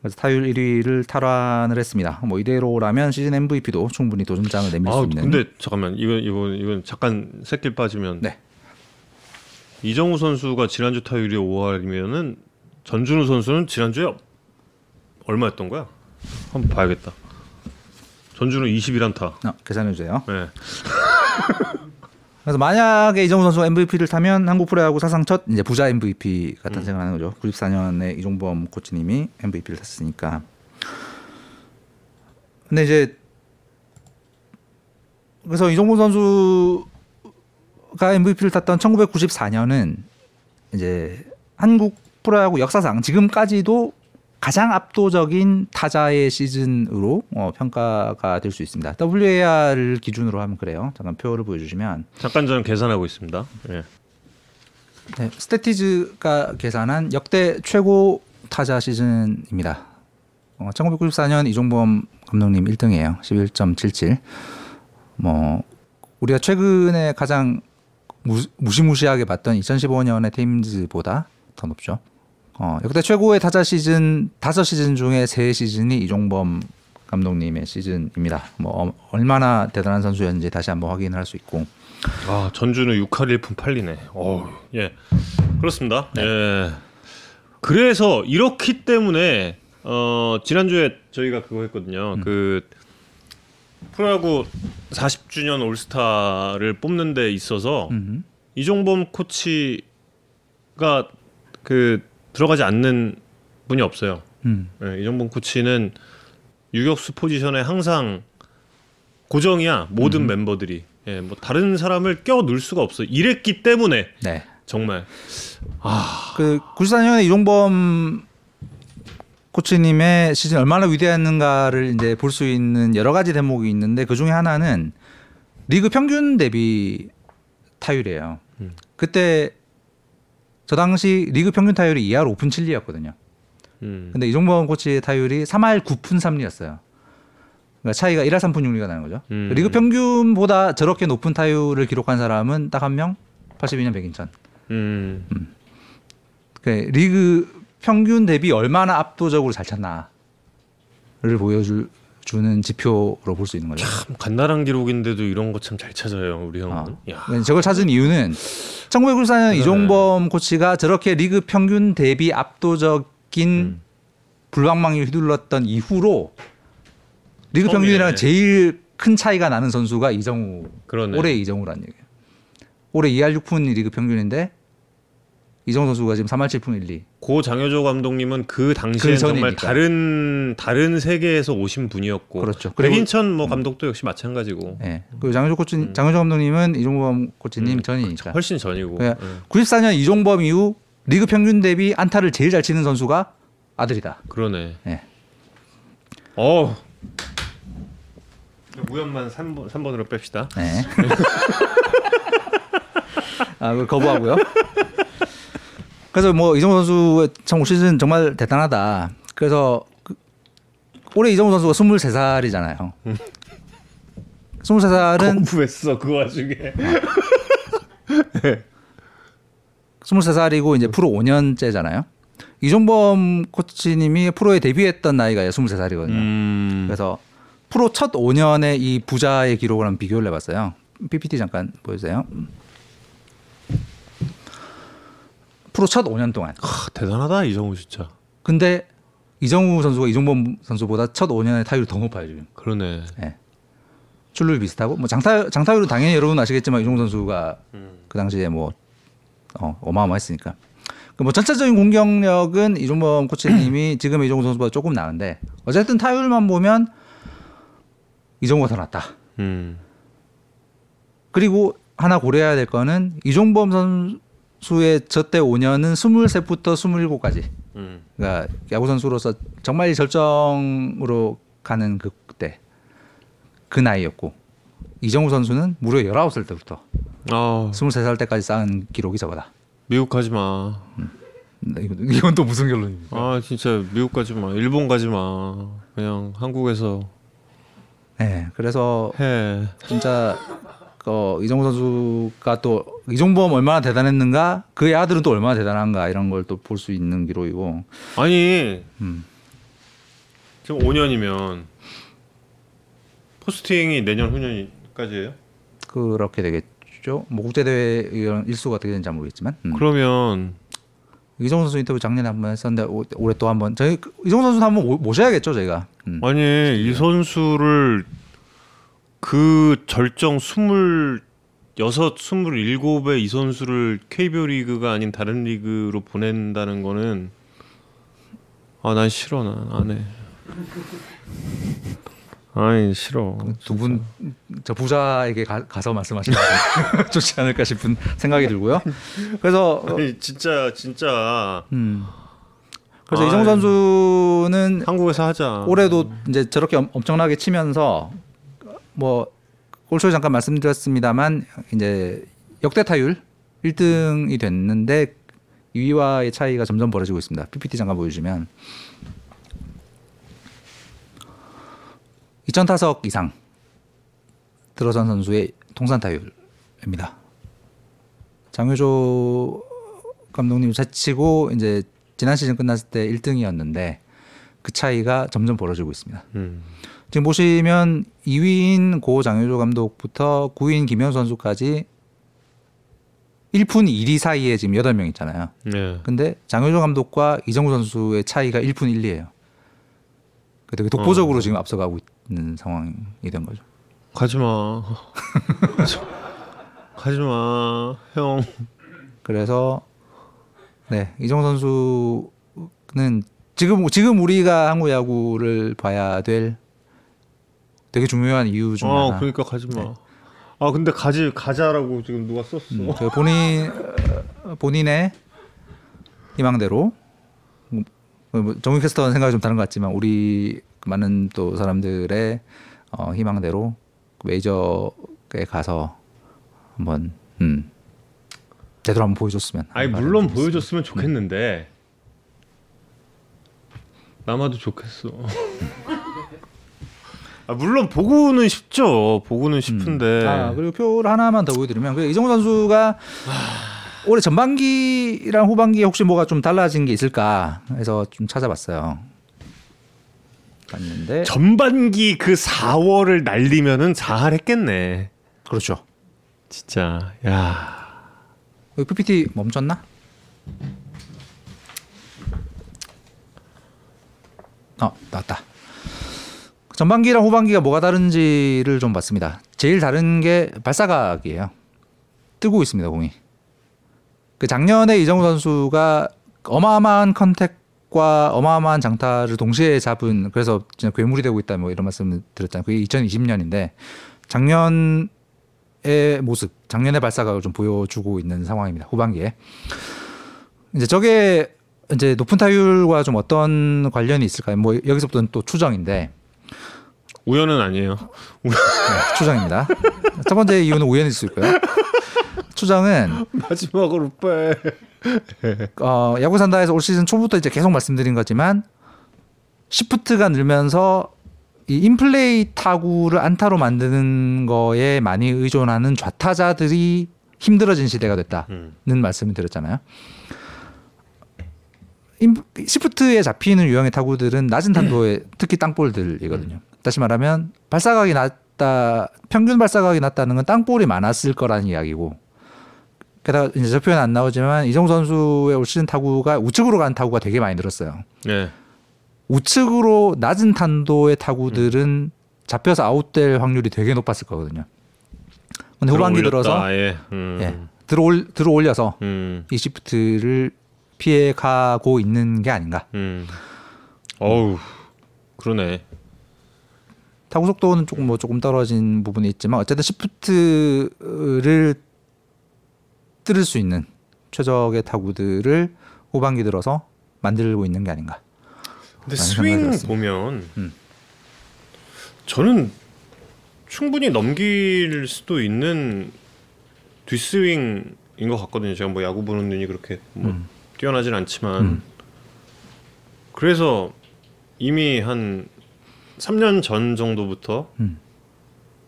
그래서 타율 일 위를 탈환을 했습니다. 뭐 이대로라면 시즌 엠브이피도 충분히 도전장을 내밀 아, 수 있는. 근데 잠깐만 이건 이건 이건 잠깐 새길 빠지면. 네. 이정우 선수가 지난주 타율이 오 할이면은 전준우 선수는 지난주에 얼마였던 거야? 한번 봐야겠다. 전준우 이십일 안타. 아, 계산해 주세요. 네. 그래서 만약에 이정우 선수가 엠브이피를 타면 한국 프로야구 사상 첫 이제 부자 엠브이피 같은 음. 생각하는 거죠. 구십사 년에 이종범 코치님이 엠브이피를 탔으니까. 근데 이제 그래서 이종범 선수가 엠브이피를 탔던 천구백구십사 년은 이제 한국 프로야구 역사상 지금까지도 가장 압도적인 타자의 시즌으로 어, 평가가 될 수 있습니다. 더블유에이아르을 기준으로 하면 그래요. 잠깐 표를 보여주시면 잠깐 저는 계산하고 있습니다. 네. 네, 스태티즈가 계산한 역대 최고 타자 시즌입니다. 어, 천구백구십사 년 이종범 감독님 일 등이에요. 십일 점 칠칠. 뭐 우리가 최근에 가장 무, 무시무시하게 봤던 이천십오 년의 테임즈보다 더 높죠. 어, 역대 최고의 타자 시즌 다섯 시즌 중에 세 시즌이 이종범 감독님의 시즌입니다. 뭐 얼마나 대단한 선수였는지 다시 한번 확인을 할 수 있고. 아, 전준우 육 할 일 푼 팔리네. 어, 예. 그렇습니다. 네. 예. 그래서 이렇기 때문에 어, 지난주에 저희가 그거 했거든요. 음. 그 프로야구 사십 주년 올스타를 뽑는 데 있어서 음. 이종범 코치가 그 들어가지 않는 분이 없어요. 음. 네, 이정범 코치는 유격수 포지션에 항상 고정이야. 모든 음. 멤버들이 예, 뭐 다른 사람을 껴 넣을 수가 없어. 이랬기 때문에 네. 정말 아... 그 구십사 년에 이종범 코치님의 시즌 얼마나 위대했는가를 이제 볼 수 있는 여러 가지 대목이 있는데 그 중에 하나는 리그 평균 대비 타율이에요. 음. 그때 저 당시 리그 평균 타율이 이 할 오 푼 칠 리였거든요. 음. 근데 이종범 코치의 타율이 삼 할 구 푼 삼 리였어요. 그러니까 차이가 일 할 삼 푼 육 리가 나는 거죠. 음. 리그 평균보다 저렇게 높은 타율을 기록한 사람은 딱 한 명, 팔십이 년 백인천. 음. 음. 그러니까 리그 평균 대비 얼마나 압도적으로 잘 찼나를 보여줄 주는 지표로 볼 수 있는 거죠. 참 간단한 기록인데도 이런 거 참 잘 찾아요, 우리 형은. 어. 야. 저걸 찾은 이유는 천구백구십사 년 네. 이종범 코치가 저렇게 리그 평균 대비 압도적인 음. 불방망이를 휘둘렀던 이후로 리그 처음이네. 평균이랑 제일 큰 차이가 나는 선수가 이정후. 그러네. 올해 이정후라는 얘기예요. 올해 이 할 육 푼이 리그 평균인데 이정후 선수가 지금 삼 할 칠 푼 일 리. 고 장효조 감독님은 그 당시에 그 정말 다른 다른 세계에서 오신 분이었고. 그렇죠. 백인천 뭐 감독도 역시 마찬가지고. 네. 그 장효조 코치 음. 장효조 감독님은 이종범 코치님 음. 전이니까. 훨씬 전이고. 그러니까 음. 구십사 년 이종범 이후 리그 평균 대비 안타를 제일 잘 치는 선수가 아들이다. 그러네. 네. 어. 우연만 삼 번 삼 번으로 뺍시다. 네. 아, 그걸 거부하고요. 그래서 뭐 이정우 선수의 올 시즌 정말 대단하다. 그래서 그 올해 이정우 선수가 스물세 살이잖아요. 스물세 살은 공부했어 그 와중에. 네. 스물세 살이고 이제 프로 오 년째잖아요. 이종범 코치님이 프로에 데뷔했던 나이가 스물세 살이거든요. 음... 그래서 프로 첫 오 년의 이 부자의 기록을 한번 비교를 해봤어요. 피피티 잠깐 보여주세요. 프로 첫 오 년 동안. 아, 대단하다 이정우 진짜. 근데 이정우 선수가 이종범 선수보다 첫 오 년의 타율이 더 높아요 지금. 그러네. 네. 출루율 비슷하고 뭐 장타 장타율은 당연히 여러분 아시겠지만 이종우 선수가 음. 그 당시에 뭐 어, 어마어마했으니까. 그 뭐 전체적인 공격력은 이종범 코치님이 지금 이정우 선수보다 조금 나은데 어쨌든 타율만 보면 이정우가 더 낫다. 음. 그리고 하나 고려해야 될 거는 이종범 선수 수의 저때 오 년은 스물셋부터 스물일곱까지. 음. 그러니까 야구 선수로서 정말 절정으로 가는 그 그때 그 나이였고 이정후 선수는 무려 열아홉 살 때부터 어. 스물세 살 때까지 쌓은 기록이 저거다. 미국 가지 마. 음. 이건, 이건 또 무슨 결론입니까? 아 진짜 미국 가지 마. 일본 가지 마. 그냥 한국에서. 네, 그래서 해. 진짜. 어, 이정우 선수가 또 이종범 얼마나 대단했는가 그의 아들은 또 얼마나 대단한가 이런 걸 또 볼 수 있는 기록이고. 아니 음. 지금 오 년이면 포스팅이 내년 후년까지예요? 그렇게 되겠죠. 뭐 국제대회 일수가 어떻게 되는지 잘 모르겠지만. 음. 그러면 이정우 선수 인터뷰 작년에 한번 했었는데 올해 또 한번 저희 이정우 선수 한번 모셔야겠죠 저희가. 음. 아니 이 선수를 그 절정 스물여섯, 스물일곱에 이 선수를 케이비오 리그가 아닌 다른 리그로 보낸다는 거는 아 난 싫어 난 안 해. 아니 싫어. 두 분 저 부자에게 가, 가서 말씀하시는 게 좋지 않을까 싶은 생각이 들고요. 그래서 아니, 진짜 진짜. 음. 그래서 이정우 선수는 한국에서 하자. 올해도 이제 저렇게 엄, 엄청나게 치면서 뭐 골초에 잠깐 말씀드렸습니다만 이제 역대 타율 일 등이 됐는데 이 위와의 차이가 점점 벌어지고 있습니다. 피피티 잠깐 보여주시면. 이천 타석 이상 들어선 선수의 통산 타율입니다. 장효조 감독님 제치고 이제 지난 시즌 끝났을 때 일 등이었는데 그 차이가 점점 벌어지고 있습니다. 음. 지금 보시면 이 위인 고 장효조 감독부터 구 위인 김현수 선수까지 일 푼 일 이 사이에 지금 여덟 명 있잖아요. 네. 근데 장효조 감독과 이정후 선수의 차이가 일 푼 일 이예요. 되게 독보적으로 어. 지금 앞서가고 있는 상황이 된 거죠. 가지마. 가지마. 형. 그래서 네 이정후 선수는 지금 지금 우리가 한국 야구를 봐야 될 되게 중요한 이유 중 하나. 아, 그러니까 가지 마. 네. 아, 근데 가지 가자라고 지금 누가 썼어. 음, 본인 본인의 희망대로 뭐, 정우 캐스터는 생각이 좀 다른 것 같지만 우리 많은 또 사람들의 어, 희망대로 메이저에 가서 한번 음, 제대로 한번 보여줬으면. 아니 물론 보여줬으면 좋겠는데 음. 남아도 좋겠어. 아, 물론 보고는 싶죠. 보고는 싶은데. 음. 아, 그리고 표를 하나만 더 보여드리면 그 이정우 선수가 하... 올해 전반기랑 후반기에 혹시 뭐가 좀 달라진 게 있을까 해서 좀 찾아봤어요. 봤는데 전반기 그 사월을 날리면은 사할 했겠네. 그렇죠. 진짜. 야. 여기 피피티 멈췄나? 어, 나왔다. 전반기랑 후반기가 뭐가 다른지를 좀 봤습니다. 제일 다른 게 발사각이에요. 뜨고 있습니다, 공이. 그 작년에 이정우 선수가 어마어마한 컨택과 어마어마한 장타를 동시에 잡은 그래서 진짜 괴물이 되고 있다 뭐 이런 말씀을 드렸잖아요. 그게 이천이십 년인데 작년의 모습, 작년의 발사각을 좀 보여주고 있는 상황입니다. 후반기에. 이제 저게 이제 높은 타율과 좀 어떤 관련이 있을까요? 뭐 여기서부터는 또 추정인데 우연은 아니에요. 네, 추정입니다. 첫 번째 이유는 우연일 수 있고요. 추정은 마지막으로 빼. 어, 야구산다에서 올 시즌 초부터 이제 계속 말씀드린 거지만 시프트가 늘면서 이 인플레이 타구를 안타로 만드는 거에 많이 의존하는 좌타자들이 힘들어진 시대가 됐다는 음. 말씀을 드렸잖아요. 시프트에 잡히는 유형의 타구들은 낮은 탄도에 특히 땅볼들이거든요. 음. 다시 말하면 발사각이 낮다, 평균 발사각이 낮다는 건 땅볼이 많았을 거라는 이야기고 게다가 이제 저 표현 안 나오지만 이정우 선수의 올 시즌 타구가 우측으로 간 타구가 되게 많이 늘었어요. 네. 우측으로 낮은 탄도의 타구들은 잡혀서 아웃될 확률이 되게 높았을 거거든요. 근데 후반기 들어서 예. 음. 예, 들어올, 들어올려서 음. 이 시프트를 피해가고 있는 게 아닌가. 음. 어우 그러네. 타구 속도는 조금 뭐 조금 떨어진 부분이 있지만 어쨌든 시프트를 뚫을 수 있는 최적의 타구들을 후반기 들어서 만들고 있는 게 아닌가. 근데 스윙 보면 음. 저는 충분히 넘길 수도 있는 뒷스윙인 것 같거든요. 제가 뭐 야구 보는 눈이 그렇게 뭐 음. 뛰어나진 않지만 음. 그래서 이미 한 삼 년 전 정도부터 음.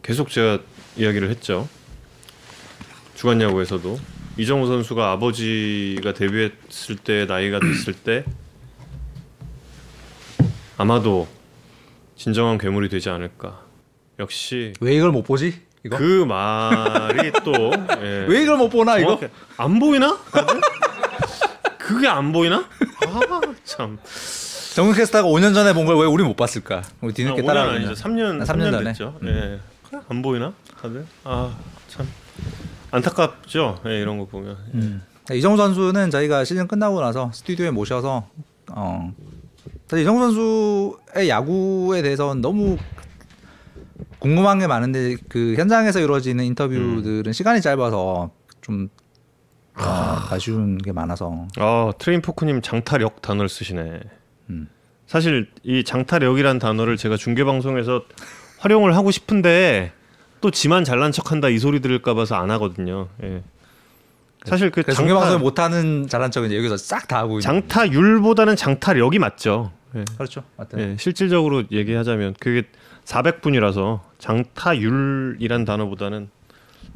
계속 제가 이야기를 했죠. 주간야구에서도 이정우 선수가 아버지가 데뷔했을 때 나이가 됐을 때 아마도 진정한 괴물이 되지 않을까. 역시 왜 이걸 못 보지? 이거? 그 말이 또 예. 왜 이걸 못 보나 이거? 정확히. 안 보이나? 그게 안 보이나? 아 참. 정훈 캐스터가 오 년 전에 본 걸 왜 우리 못 봤을까? 우리 뒤늦게 따라오냐? 아, 삼 년, 아, 삼 년, 삼 년 됐죠. 예. 음. 네. 안 보이나? 다들? 아 참 안타깝죠. 예, 이런 거 보면. 음. 예. 이정우 선수는 저희가 시즌 끝나고 나서 스튜디오에 모셔서 어. 사실 이정우 선수의 야구에 대해서는 너무 궁금한 게 많은데 그 현장에서 이루어지는 인터뷰들은 음. 시간이 짧아서 좀 아, 아쉬운 게 많아서. 아 트레인포크님 장타력 단어를 쓰시네. 음. 사실 이 장타력이란 단어를 제가 중계방송에서 활용을 하고 싶은데 또 지만 잘난 척한다 이 소리 들을까 봐서 안 하거든요. 예. 사실 그 장타, 중계방송을 못하는 잘난 척은 이제 여기서 싹 다 하고 있는. 장타율보다는 장타력이 맞죠. 예. 그렇죠. 맞다. 예. 실질적으로 얘기하자면 그게 사백 분이라서 장타율이란 단어보다는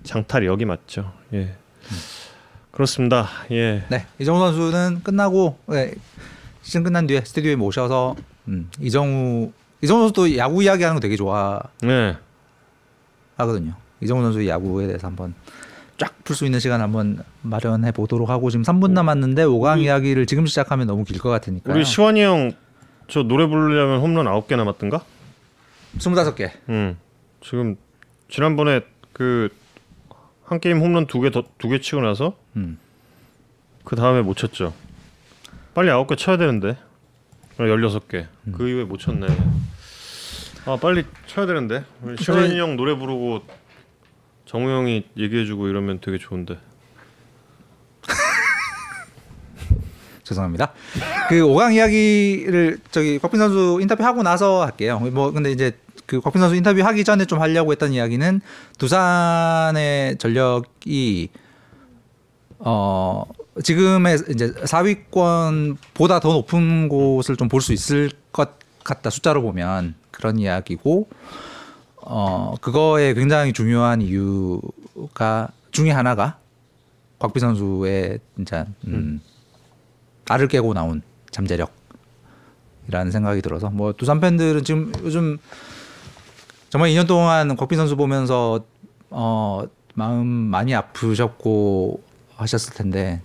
장타력이 맞죠. 예. 음. 그렇습니다. 예. 네. 이정우 선수는 끝나고 네. 시즌 끝난 뒤에 스튜디오에 모셔서 음. 이정우 이정우 선수도 야구 이야기하는 거 되게 좋아. 네. 하거든요. 이정우 선수의 야구에 대해서 한번 쫙 풀 수 있는 시간 한번 마련해 보도록 하고 지금 삼 분 남았는데 오 강 이야기를 지금 시작하면 너무 길 것 같으니까요. 우리 시환이 형 저 노래 부르려면 홈런 아홉 개 남았던가? 스물다섯 개. 음. 지금 지난번에 그 한 게임 홈런 두 개 더 두 개 치고 나서 음. 그 다음에 못 쳤죠. 빨리 아홉 개 쳐야 되는데. 열여섯 개. 음. 그 이후에 못 쳤네. 아, 빨리 쳐야 되는데. 우리 시환이 저희... 형 노래 부르고 정우 형이 얘기해주고 이러면 되게 좋은데. 죄송합니다. 그 오 강 이야기를 저기 곽빈 선수 인터뷰하고 나서 할게요. 뭐 근데 이제 그 곽빈 선수 인터뷰 하기 전에 좀 하려고 했던 이야기는 두산의 전력이 어 지금의 이제 사 위권보다 더 높은 곳을 좀 볼 수 있을 것 같다. 숫자로 보면 그런 이야기고. 어 그거에 굉장히 중요한 이유가 중에 하나가 곽빈 선수의 진짜 음, 음. 알을 깨고 나온 잠재력이라는 생각이 들어서 뭐 두산 팬들은 지금 요즘 정말 이 년 동안 곽빈 선수 보면서 어 마음 많이 아프셨고 하셨을 텐데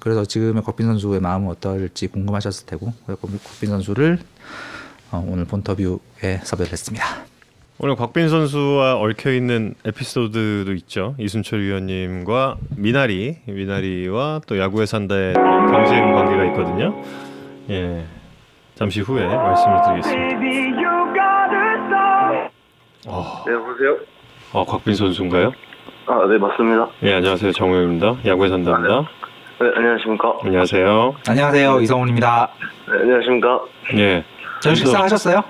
그래서 지금의 곽빈 선수의 마음은 어떨지 궁금하셨을 테고 곽빈 선수를 어, 오늘 본터뷰에 섭외를 했습니다. 오늘 곽빈 선수와 얽혀있는 에피소드도 있죠. 이순철 위원님과 미나리, 미나리와 또 야구에 산다의 경쟁 관계가 있거든요. 예, 잠시 후에 말씀을 드리겠습니다. 어. 네, 여보세요? 아, 곽빈 선수인가요? 아, 네, 맞습니다. 예, 안녕하세요. 정우영입니다. 야구에 산다입니다. 아, 네. 네, 안녕하십니까. 안녕하세요. 안녕하세요. 이성훈입니다. 네, 안녕하십니까. 예. 저녁 식사하셨어요?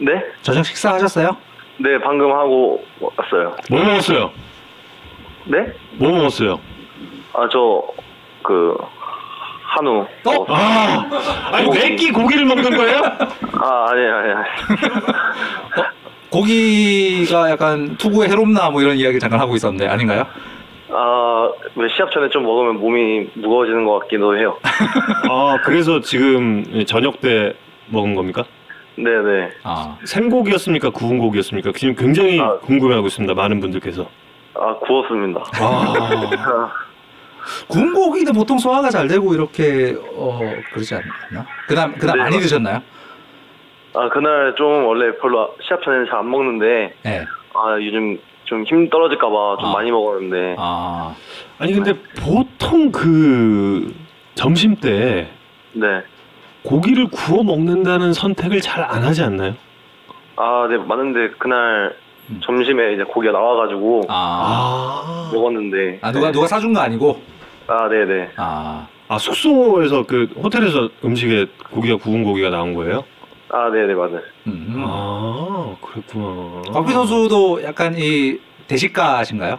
네? 저녁 식사하셨어요? 네, 방금 하고 왔어요. 뭐 먹었어요? 네? 뭐 먹었어요? 아, 저... 그... 한우. 어? 아! 아니, 매 끼 고기를 먹는 거예요? 아, 아니에요, 아니에요. 어? 고기가 약간 투구에 해롭나 뭐 이런 이야기를 잠깐 하고 있었는데, 아닌가요? 아, 시합 전에 좀 먹으면 몸이 무거워지는 것 같기도 해요. 아, 그래서 지금 저녁 때 먹은 겁니까? 네네. 아 생고기였습니까? 구운 고기였습니까? 지금 굉장히 아, 궁금해하고 있습니다. 많은 분들께서. 아 구웠습니다. 아 구운 고기는 보통 소화가 잘 되고 이렇게 어 그러지 않나? 그날 그날 네, 많이 맞... 드셨나요? 아 그날 좀 원래 별로 시합 전에는 잘 안 먹는데. 네. 아 요즘 좀 힘 떨어질까봐 좀 아. 많이 먹었는데. 아 아니 근데 보통 그 점심 때. 네. 고기를 구워 먹는다는 선택을 잘 안 하지 않나요? 아, 네 맞는데 그날 음. 점심에 이제 고기가 나와가지고 아. 먹었는데. 아 누가 누가 사준 거 아니고? 아, 네네. 아, 아 숙소에서 그 호텔에서 음식에 고기가 구운 고기가 나온 거예요? 아, 네네 맞아요. 음. 아, 그랬구나. 곽빈 선수도 약간 이 대식가신가요?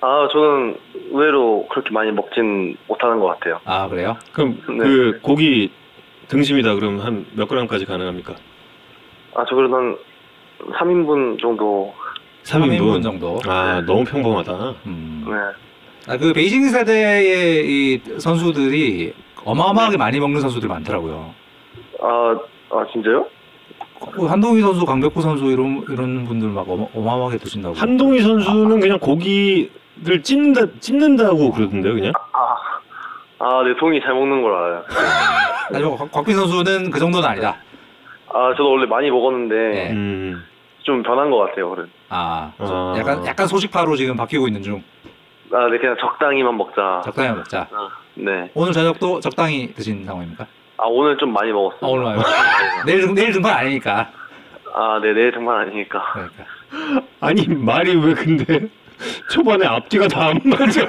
아, 저는 의외로 그렇게 많이 먹진 못하는 것 같아요. 아, 그래요? 그럼 네. 그 고기 등심이다 그럼 한 몇 그램까지 가능합니까? 아, 저 그래도 한 삼 인분 정도. 삼 인분, 삼 인분 정도. 아, 네. 너무 평범하다. 음. 네. 아, 그 베이징 세대의 이 선수들이 어마어마하게 많이 먹는 선수들이 많더라고요. 아, 아 진짜요? 한동희 선수, 강백호 선수 이런 이런 분들 막 어마, 어마어마하게 드신다고. 한동희 선수는 그냥 고기를 찝는다 찝는다고 그러던데요, 그냥. 아, 내 동이 잘 먹는 걸 알아요. 아니요, 곽빈 선수는 그 정도는 아니다. 아, 저도 원래 많이 먹었는데 네. 음. 좀 변한 것 같아요, 그래. 아, 아, 약간 약간 소식파로 지금 바뀌고 있는 중. 아, 네, 그냥 적당히만 먹자. 적당히만 먹자. 아, 네. 오늘 저녁도 적당히 드신 상황입니까? 아, 오늘 좀 많이 먹었어요. 아, 오늘 많이 먹었어요. 내일 내일 등판 아니니까. 아, 네, 내일 등판 아니니까. 그러니까. 아니 말이 왜 근데 초반에 앞뒤가 다 안 맞아.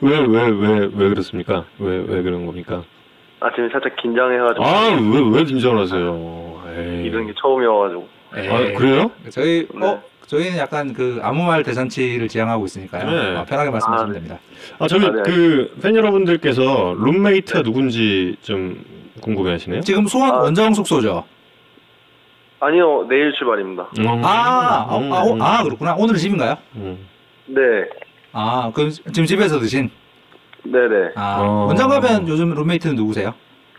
왜, 왜, 왜, 왜 그렇습니까? 왜, 왜 그런 겁니까? 아, 지금 살짝 긴장해가지고. 아, 왜, 왜 긴장을 하세요? 에이. 이런 게 처음이어가지고. 에이. 아, 그래요? 저희, 네. 어, 저희는 약간 그 아무 말 대잔치를 지향하고 있으니까요. 네. 아, 편하게 말씀하시면 아, 됩니다. 아, 저기 아, 네. 그 팬 여러분들께서 룸메이트가 누군지 좀 궁금해 하시네요? 지금 소원 아. 원정 숙소죠? 아니요, 내일 출발입니다. 음. 아, 음. 아, 아, 아, 그렇구나. 오늘 집인가요? 음. 네. 아, 그럼 지금 집에서 드신? 네네. 아, 어. 원정 가면 요즘 룸메이트는 누구세요?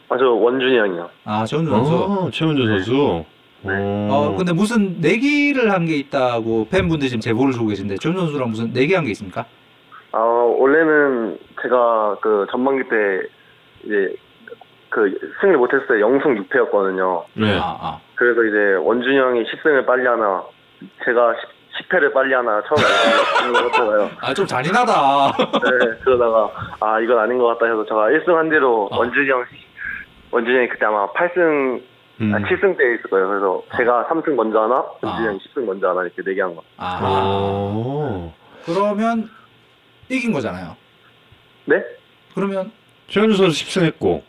아, 저 원준이 형이요. 아, 최원준 선수. 어, 최원준 선수. 네. 어, 근데 무슨 내기를 한 게 있다고 팬분들이 지금 제보를 주고 계신데 최원준 선수랑 무슨 내기한 게 있습니까? 아, 원래는 제가 그 전반기 때 이제 그 승리 못했을 때 영승 육패였거든요. 네. 아, 아. 그래서 이제 원준이 형이 십 승을 빨리 하나, 제가 십 패를 빨리 하나 처음에 하는 것 같아요. 아, 좀 잔인하다. 네, 그러다가 아, 이건 아닌 것 같다 해서 제가 일 승 한 뒤로 어. 원준이 형, 원준이 형이 그때 아마 팔 승, 음. 아, 칠 승 때에 있을 거예요. 그래서 아. 제가 삼 승 먼저 하나, 원준이 형이 십 승 먼저 하나 이렇게 내기한 거. 아, 아. 그러면 이긴 거잖아요. 네? 그러면 최현주 선수 십 승 했고.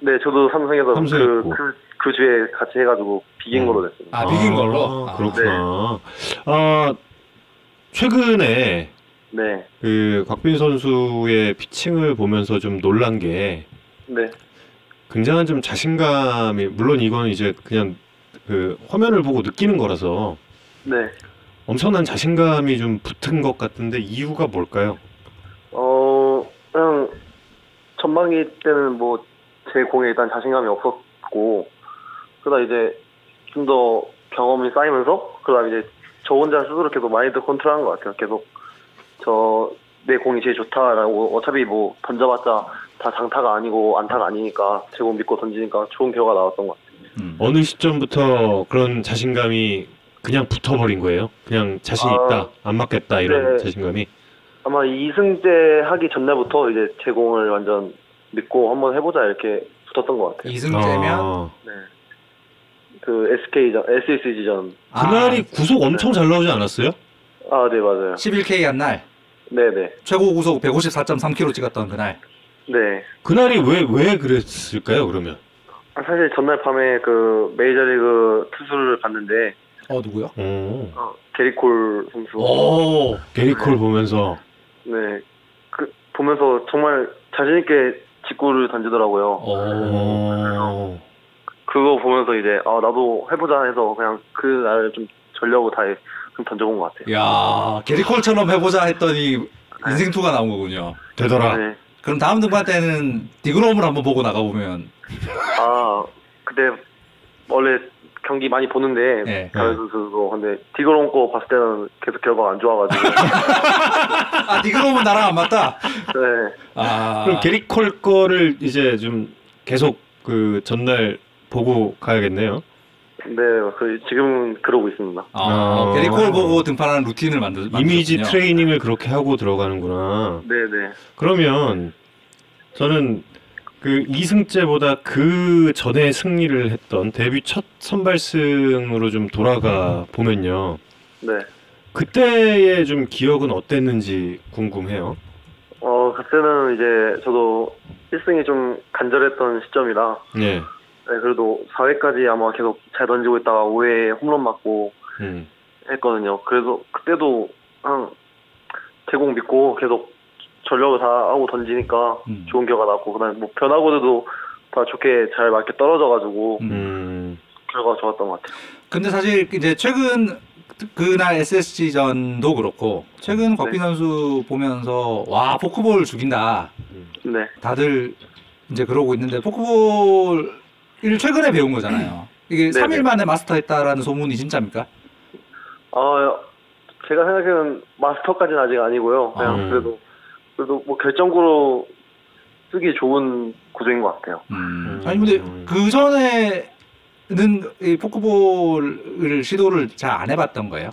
네, 저도 삼 승에서 삼 승 그, 했고. 그, 그 주에 같이 해가지고 비긴 음. 걸로 됐습니다. 아, 비긴 걸로? 아, 그렇구나. 네. 아, 최근에 네. 그 곽빈 선수의 피칭을 보면서 좀 놀란 게 네. 굉장한 좀 자신감이, 물론 이건 이제 그냥 그 화면을 보고 느끼는 거라서 네. 엄청난 자신감이 좀 붙은 것 같은데 이유가 뭘까요? 어, 그냥 전반기 때는 뭐 제 공에 일단 자신감이 없었고 그러다 이제 좀 더 경험이 쌓이면서 그다음에 이제 저 혼자 스스로 계속 마인드 컨트롤한 것 같아요. 계속 저 내 공이 제일 좋다라고 어차피 뭐 던져봤자 다 장타가 아니고 안타가 아니니까 제 공 믿고 던지니까 좋은 결과 나왔던 것 같아요. 음. 어느 시점부터 그런 자신감이 그냥 붙어버린 거예요? 그냥 자신 있다, 아, 안 맞겠다 이런 네. 자신감이? 아마 이 승 때 하기 전날부터 이제 제 공을 완전 믿고 한번 해보자 이렇게 붙었던 것 같아요. 이 승 때면? 아. 네. 그 에스케이전, 에스이씨지전 그날이 아, 구속 엄청 네. 잘 나오지 않았어요? 아, 네, 맞아요. 십일 케이 한 날. 네, 네. 최고 구속 백오십사 점 삼 킬로미터 찍었던 그날. 네. 그날이 왜 왜 그랬을까요, 그러면? 아, 사실 전날 밤에 그 메이저리그 투수를 봤는데. 어, 누구요? 오. 어, 게릿 콜 선수. 오, 게릿 콜 보면서. 네, 그 보면서 정말 자신 있게 직구를 던지더라고요. 오. 그거 보면서 이제 아, 나도 해보자 해서 그냥 그날 좀 전력을 다 좀 던져본 것 같아요. 야, 게리콜처럼 해보자 했더니 인생투가 나온 거군요. 되더라. 네. 그럼 다음 등판 때는 디그롬을 한번 보고 나가보면. 아, 근데 원래 경기 많이 보는데 네. 그래서 근데 디그롬 거 봤을 때는 계속 결과가 안 좋아가지고. 아, 디그롬은 나랑 안 맞다. 네. 아, 그럼 게리콜 거를 이제 좀 계속 그 전날 보고 가야겠네요. 네, 그 지금은 그러고 있습니다. 아, 게릿 콜 보고 등판하는 루틴을 만들 이미지 트레이닝을 그렇게 하고 들어가는구나. 네, 네. 그러면 저는 그 이 승째보다 그 전에 승리를 했던 데뷔 첫 선발승으로 좀 돌아가 보면요. 네. 그때의 좀 기억은 어땠는지 궁금해요. 어, 그때는 이제 저도 일 승이 좀 간절했던 시점이라. 네. 네, 그래도 사 회까지 아마 계속 잘 던지고 있다가 오 회에 홈런 맞고 음. 했거든요. 그래서 그때도 한 제공 믿고 계속 전력을 다 하고 던지니까 음. 좋은 결과 나왔고 그다음에 뭐 변화구들도 다 좋게 잘 맞게 떨어져가지고 음. 결과가 좋았던 것 같아요. 근데 사실 이제 최근 그날 에스에스지전도 그렇고 최근 곽빈 네. 선수 보면서 와, 포크볼 죽인다. 네. 다들 이제 그러고 있는데 포크볼 일 최근에 배운 거잖아요. 이게 네네. 삼 일 만에 마스터했다라는 소문이 진짜입니까? 어, 제가 생각하기에는 마스터까지는 아직 아니고요. 그냥 아. 그래도 그래도 뭐 결정구로 쓰기 좋은 구조인 것 같아요. 음. 아니 근데 그 전에는 이 포크볼을 시도를 잘 안 해봤던 거예요?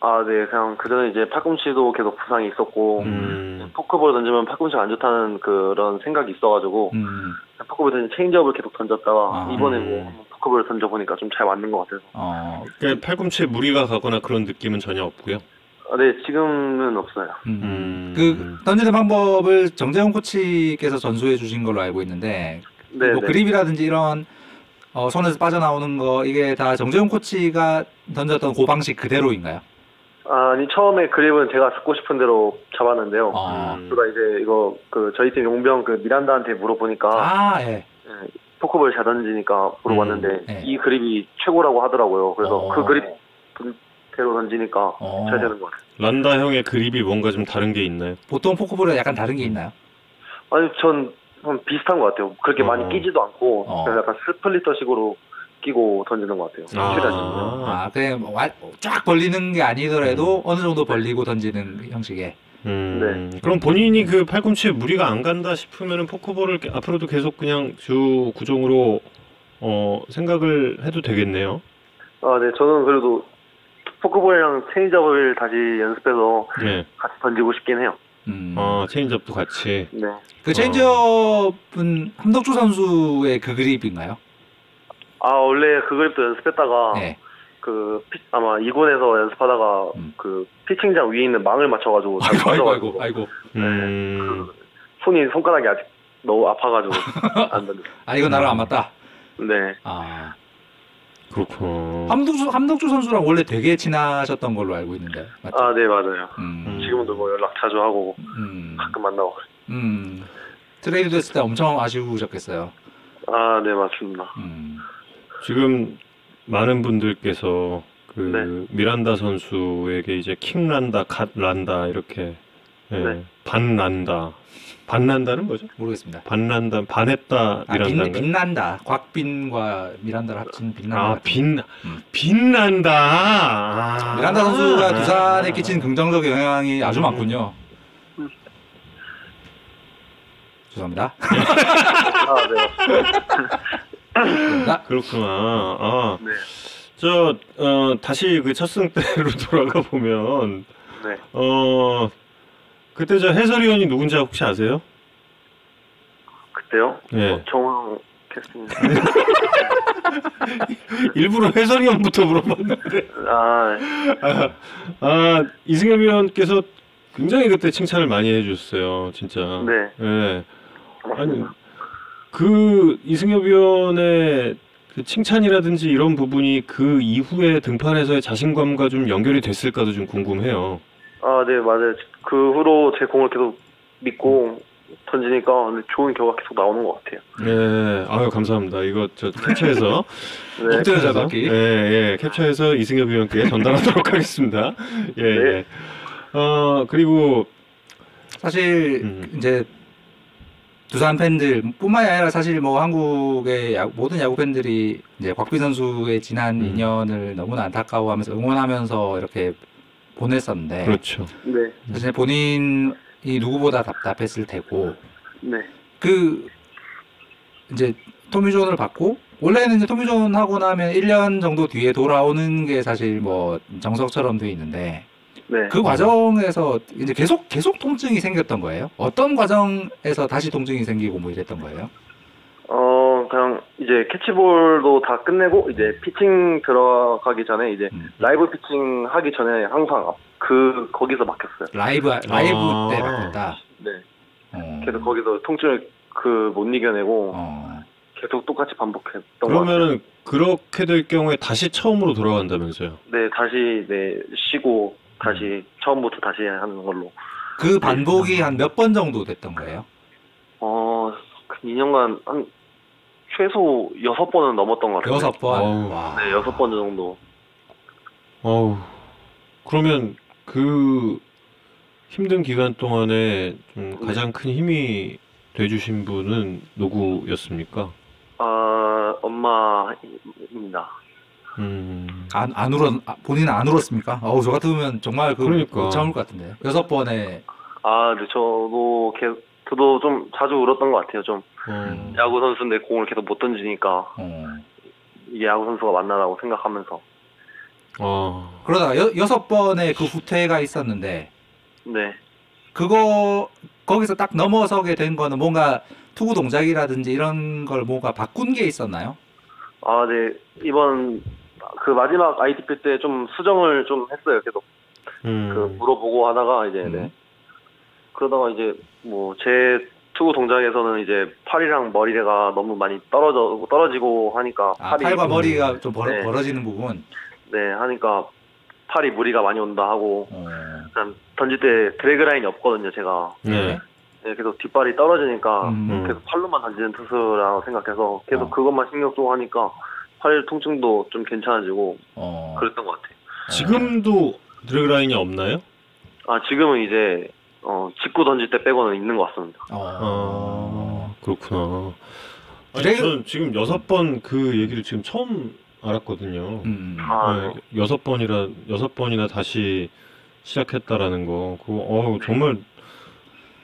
아, 네. 그냥 그 전에 이제 팔꿈치도 계속 부상이 있었고 음. 포크볼 던지면 팔꿈치가 안 좋다는 그런 생각이 있어가지고 음. 포크볼 던지 체인지업을 계속 던졌다가 아. 이번에 뭐 포크볼 던져보니까 좀 잘 맞는 것 같아서. 아, 팔꿈치에 무리가 가거나 그런 느낌은 전혀 없고요? 아, 네. 지금은 없어요. 음. 그 던지는 방법을 정재훈 코치께서 전수해 주신 걸로 알고 있는데 네, 뭐 네. 그립이라든지 이런 어, 손에서 빠져나오는 거 이게 다 정재훈 코치가 던졌던 그 방식 그대로인가요? 아, 아니 처음에 그립은 제가 잡고 싶은 대로 잡았는데요. 아. 제가 이제 이거 그 저희 팀 용병 그 미란다한테 물어보니까 아, 예. 예, 포크볼 잘 던지니까 물어봤는데 음, 예. 이 그립이 최고라고 하더라고요. 그래서 어. 그 그립 대로 던지니까 어. 잘 되는 것 같아요. 란다 형의 그립이 뭔가 좀 다른 게 있나요? 보통 포크볼은 약간 다른 게 있나요? 아니 전 비슷한 것 같아요. 그렇게 어. 많이 끼지도 않고 어. 그냥 약간 스플리터식으로 끼고 던지는 것 같아요. 아, 아 그냥 와, 쫙 벌리는 게 아니더라도 음. 어느 정도 벌리고 던지는 형식에. 음, 네. 그럼 본인이 그 팔꿈치에 무리가 안 간다 싶으면은 포크볼을 앞으로도 계속 그냥 주 구종으로 어, 생각을 해도 되겠네요. 아, 네. 저는 그래도 포크볼이랑 체인지업을 다시 연습해서 네. 같이 던지고 싶긴 해요. 음. 아, 체인지업도 같이. 네. 그 체인지업은 어. 함덕주 선수의 그 그립인가요? 아, 원래 그 그립도 연습했다가, 네. 그, 피, 아마 이군에서 연습하다가, 음. 그, 피칭장 위에 있는 망을 맞춰가지고, 아이고, 아이고, 아이고, 아이고. 네, 음. 그 손이, 손가락이 아직 너무 아파가지고, 안 던져. 아, 이거 나랑 안 맞다? 네. 아. 그렇구나. 함덕주, 함덕주 선수랑 원래 되게 친하셨던 걸로 알고 있는데. 맞죠? 아, 네, 맞아요. 음. 지금도 뭐 연락 자주 하고, 음. 가끔 만나고. 음. 트레이드 됐을 때 엄청 아쉬우셨겠어요. 아, 네, 맞습니다. 음. 지금 많은 분들께서 그 네. 미란다 선수에게 이제 킹 란다, 갓 란다 이렇게 예, 네. 반 란다, 반 란다는 뭐죠? 모르겠습니다. 반 란다, 반했다 미란다. 아, 빛난다. 곽빈과 미란다를 합친 빛난다. 아, 빛, 빛난다. 아, 미란다 선수가 아, 두산에 끼친 긍정적 영향이 아주 음. 많군요. 음. 죄송합니다. 아, 네. 나? 그렇구나. 아, 네. 저 어, 다시 그 첫승 때로 돌아가 보면, 네. 어 그때 저 해설위원이 누군지 혹시 아세요? 그때요? 네. 어, 정황 캐스팅입니다. 일부러 해설위원부터 물어봤는데. 아, 네. 아, 아 이승엽 위원께서 굉장히 그때 칭찬을 많이 해주셨어요, 진짜. 네. 네. 아니. 그 이승엽 위원의 그 칭찬이라든지 이런 부분이 그 이후에 등판에서의 자신감과 좀 연결이 됐을까도 좀 궁금해요. 아, 네, 맞아요. 그 후로 제 공을 계속 믿고 던지니까 좋은 결과 계속 나오는 것 같아요. 네, 아유 감사합니다. 이거 저 캡처해서 네, 캡처해서 잡기. 예, 예, 캡처해서 이승엽 위원께 전달하도록 하겠습니다. 예, 네. 예. 어 그리고 사실 음. 이제. 두산 팬들뿐만이 아니라 사실 뭐 한국의 야구, 모든 야구 팬들이 이제 곽빈 선수의 지난 음. 인연을 너무나 안타까워하면서 응원하면서 이렇게 보냈었는데, 그렇죠. 네. 사실 본인이 누구보다 답답했을 테고, 네. 그 이제 토미존을 받고 원래는 이제 토미존 하고 나면 일 년 정도 뒤에 돌아오는 게 사실 뭐 정석처럼 돼 있는데. 네. 그 과정에서 이제 계속 계속 통증이 생겼던 거예요? 어떤 과정에서 다시 통증이 생기고 뭐 이랬던 거예요? 어 그냥 이제 캐치볼도 다 끝내고 이제 피칭 들어가기 전에 이제 음. 라이브 피칭 하기 전에 항상 그 거기서 막혔어요. 라이브 라이브 아~ 때 막혔다. 네. 어. 그래서 거기서 통증을 그 못 이겨내고 어. 계속 똑같이 반복했던 거 같아요. 그러면은 그렇게 될 경우에 다시 처음으로 돌아간다면서요? 네, 다시 네 쉬고. 다시 처음부터 다시 하는 걸로. 그 반복이 한 몇 번 정도 됐던 거예요? 어, 이 년간 한 최소 여섯 번은 넘었던 것 같아요. 여섯 번? 네, 여섯 번 정도. 어우. 그러면 그 힘든 기간 동안에 좀 가장 큰 힘이 돼주신 분은 누구였습니까? 아, 엄마 입니다. 음, 안, 안 울었, 본인은 안 울었습니까? 어우, 저 같으면 정말 그, 그러니까. 못 참을 것 같은데. 여섯 번에. 아, 네, 저도, 개, 저도 좀 자주 울었던 것 같아요. 좀, 음. 야구 선수인데 공을 계속 못 던지니까. 음. 이게 야구 선수가 맞나라고 생각하면서. 어. 그러다가 여, 여섯 번의 그 후퇴가 있었는데. 네. 그거, 거기서 딱 넘어서게 된 거는 뭔가 투구 동작이라든지 이런 걸 뭔가 바꾼 게 있었나요? 아, 네. 이번 그 마지막 아이디필 때 좀 수정을 좀 했어요. 계속 음. 그 물어보고 하다가 이제 음. 네. 그러다가 이제 뭐 제 투구 동작에서는 이제 팔이랑 머리가 너무 많이 떨어져 떨어지고 하니까 아, 팔이, 팔과 머리가 음. 좀 벌, 네. 벌어지는 부분. 네, 하니까 팔이 무리가 많이 온다 하고 음. 일단 던질 때 드래그 라인이 없거든요, 제가. 네. 네, 계속 뒷발이 떨어지니까 음. 계속 팔로만 던지는 투수라고 생각해서 계속 어. 그것만 신경 쓰고 하니까 팔 통증도 좀 괜찮아지고 어. 그랬던 것 같아요. 지금도 드래그 라인이 없나요? 아, 지금은 이제 어, 직구 던질 때 빼고는 있는 것 같습니다. 어. 아, 그렇구나. 아니, 저는 지금 여섯 번 그 얘기를 지금 처음 알았거든요. 음. 아, 네, 여섯 번이라 여섯 번이나 다시 시작했다라는 거. 그거 어우, 정말.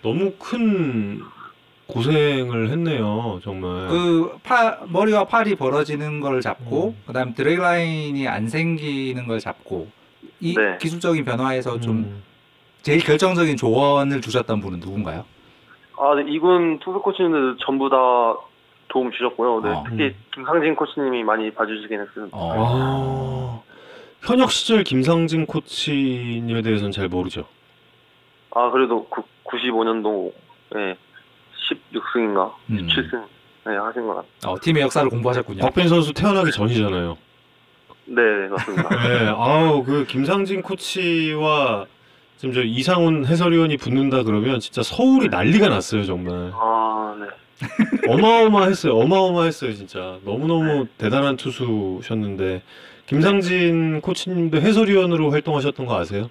너무 큰 고생을 했네요, 정말. 그 팔, 머리와 팔이 벌어지는 걸 잡고, 음. 그다음 드래그 라인이 안 생기는 걸 잡고, 이 네. 기술적인 변화에서 음. 좀 제일 결정적인 조언을 주셨던 분은 누군가요? 아, 네, 이군 투수 코치님들 전부 다 도움 주셨고요. 네, 어. 특히 음. 김상진 코치님이 많이 봐주시긴 했습니다. 어. 아, 현역 시절 김상진 코치님에 대해서는 잘 모르죠. 아, 그래도 그 구십오 년도 예, 십육 승인가 음. 십칠 승 예, 하신 것 같아요. 어, 팀의 역사를 공부하셨군요. 곽빈 선수 태어나기 전이잖아요. 네, 맞습니다. 네, 아우, 그 김상진 코치와 지금 저 이상훈 해설위원이 붙는다 그러면 진짜 서울이 난리가 났어요, 정말. 아, 네. 어마어마했어요, 어마어마했어요, 진짜. 너무너무 대단한 투수셨는데 김상진 코치님도 해설위원으로 활동하셨던 거 아세요?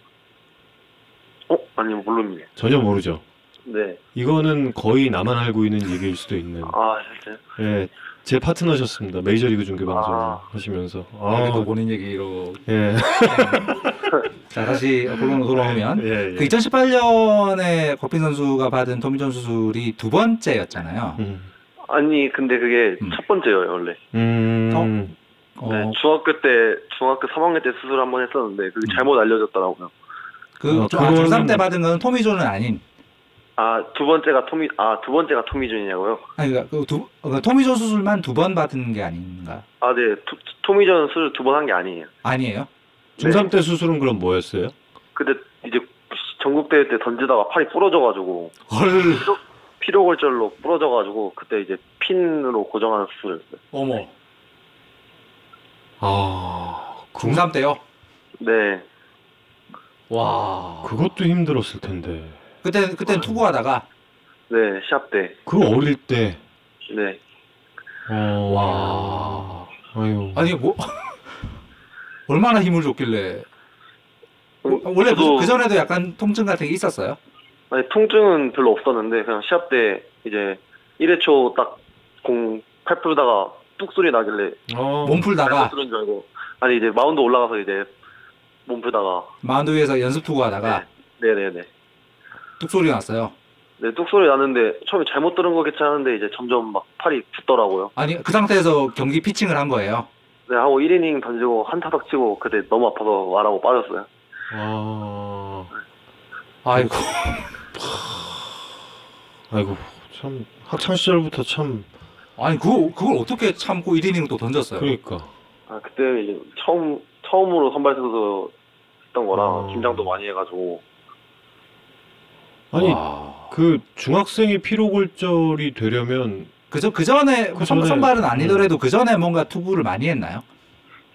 어? 아니요, 모릅니다. 전혀 모르죠. 네. 이거는 거의 나만 알고 있는 얘기일 수도 있는. 아, 진짜요? 예, 제 파트너셨습니다. 메이저리그 중계방송 아. 하시면서. 아, 또 본인 얘기로. 예. 자, 다시 본론으로 돌아오면. 예, 예. 그 이천십팔 년에 곽빈 선수가 받은 토미존 수술이 두 번째였잖아요. 음. 아니, 근데 그게 음. 첫 번째예요, 원래. 음. 어? 네, 중학교 때, 중학교 삼 학년 때 수술 한번 했었는데, 그게 잘못 알려졌더라고요. 그, 어, 중삼 때 받은 건 토미존은 아닌. 아, 두 번째가 토미, 아, 두 번째가 토미존이냐고요? 아니, 그니까, 그, 두, 그러니까 토미존 수술만 두 번 받은 게 아닌가? 아, 네. 토, 토미존 수술 두 번 한 게 아니에요. 아니에요? 중삼 때 네. 수술은 그럼 뭐였어요? 그때, 이제, 전국대회 때 던지다가 팔이 부러져가지고. 헐. 피로, 피로골절로 부러져가지고, 그때 이제 핀으로 고정하는 수술이었어요. 어머. 네. 아, 중삼 때요? 네. 와, 그것도 힘들었을 텐데. 그때 그때 투구하다가 네, 시합 때. 그 어릴 때. 네. 어, 와. 아유. 아니 뭐 얼마나 힘을 줬길래? 음, 원래 저도... 그 전에도 약간 통증 같은 게 있었어요? 아니, 통증은 별로 없었는데 그냥 시합 때 이제 일 회 초 딱 공 팔 풀다가 뚝 소리 나길래 어, 몸 풀다가 그런 줄 알고. 아니, 이제 마운드 올라가서 이제 몸풀다가 마운드 위에서 연습 투구하다가 네, 네, 네. 뚝 소리 났어요. 네, 뚝 소리 나는데 처음에 잘못 들은 거겠지 하는데 이제 점점 막 팔이 붓더라고요. 아니, 그 상태에서 경기 피칭을 한 거예요? 네, 하고 일 이닝 던지고 한 타석 치고 그때 너무 아파서 말하고 빠졌어요. 아, 아이고, 아이고, 참 학창 시절부터 참 아니 그 그걸 어떻게 참고 일 이닝을 또 던졌어요? 그러니까. 아, 그때 이제 처음. 처음으로 선발에서 했던 거라 아... 긴장도 많이 해가지고. 아니, 와... 그 중학생이 피로골절이 되려면 그저 그 전에 그전에... 선발은 아니더라도 그 전에 뭔가 투구를 많이 했나요?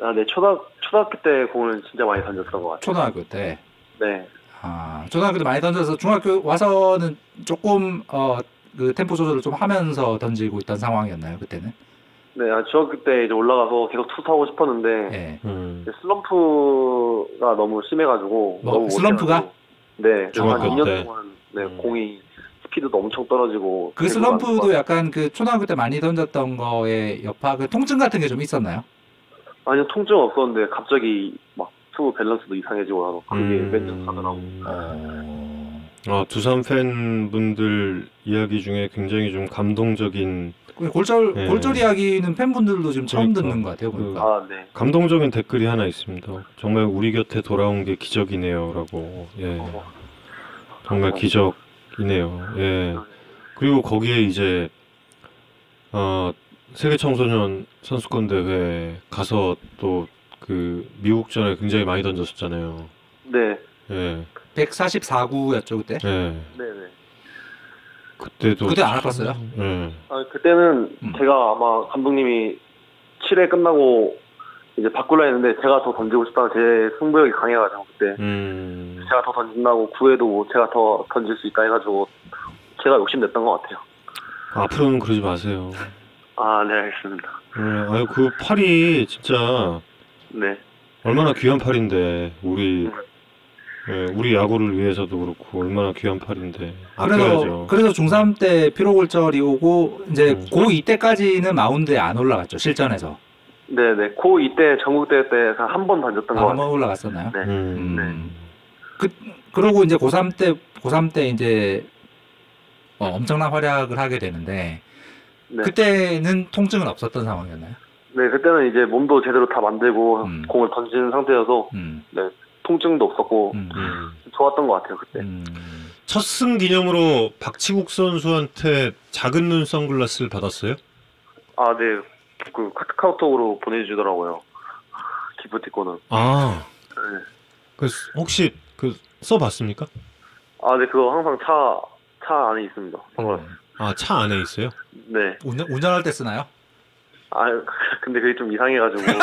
아, 네, 초등 초등학교 때 공을 진짜 많이 던졌던 것 같아요. 초등학교 때. 네. 아, 초등학교 때 많이 던져서 중학교 와서는 조금 어 그 템포 조절을 좀 하면서 던지고 있던 상황이었나요, 그때는? 네, 중학교 때 이제 올라가서 계속 투수하고 싶었는데 네. 음. 슬럼프가 너무 심해가지고 뭐, 너무 슬럼프가? 네, 중학교 한 이 년 동안 네, 음. 공이 스피드도 엄청 떨어지고. 그 슬럼프도 약간 그 초등학교 때 많이 던졌던 거에 여파, 그 통증 같은 게 좀 있었나요? 아니요, 통증 없었는데 갑자기 막 투구 밸런스도 이상해지고 나서 그게 맨날 가더라고. 음... 아, 두산 팬분들 이야기 중에 굉장히 좀 감동적인. 골절, 네. 골절 이야기는 팬분들도 지금 처음 그러니까, 듣는 것 같아요. 그러니까. 아, 네. 감동적인 댓글이 하나 있습니다. 정말 우리 곁에 돌아온 게 기적이네요. 라고. 예. 어. 정말 기적이네요. 예. 그리고 거기에 이제, 어, 세계 청소년 선수권 대회 가서 또 그 미국전에 굉장히 많이 던졌었잖아요. 네. 예. 백사십사 구였죠, 그때? 예. 네네. 그때도 그때 안 아팠어요? 예. 네. 아, 그때는 음. 제가 아마 감독님이 칠 회 끝나고 이제 바꾸려 했는데 제가 더 던지고 싶다고, 제 승부욕이 강해가지고 그때 음. 제가 더 던진다고 구 회도 제가 더 던질 수 있다 해가지고 제가 욕심냈던 것 같아요. 앞으로는 그러지 마세요. 아, 네, 알겠습니다. 네, 아유, 그 팔이 진짜 네 얼마나 귀한 팔인데 우리. 예, 우리 야구를 위해서도 그렇고 얼마나 귀한 팔인데. 그래서, 그래서 중삼 때 피로골절이 오고 이제 음. 고이 때까지는 마운드에 안 올라갔죠, 실전에서. 네네, 고이 때 전국대회 때 한 번 던졌던 거 같아요. 한 번 올라갔었나요? 네. 음. 네. 그, 그러고 이제 고삼 때, 고삼 때 이제 어, 엄청난 활약을 하게 되는데 네. 그때는 통증은 없었던 상황이었나요? 네, 그때는 이제 몸도 제대로 다 만들고 음. 공을 던지는 상태여서 음. 네. 통증도 없었고 음, 음. 좋았던 것 같아요 그때. 음. 첫 승 기념으로 박치국 선수한테 작은 눈 선글라스를 받았어요? 아, 네. 그 카카오톡으로 보내주더라고요. 기프티콘은. 아. 네. 그 혹시 그 써봤습니까? 아, 네. 그거 항상 차 차 안에 있습니다. 선글라스. 아, 차 안에 있어요? 네. 운전 운전할 때 쓰나요? 아, 근데 그게 좀 이상해가지고.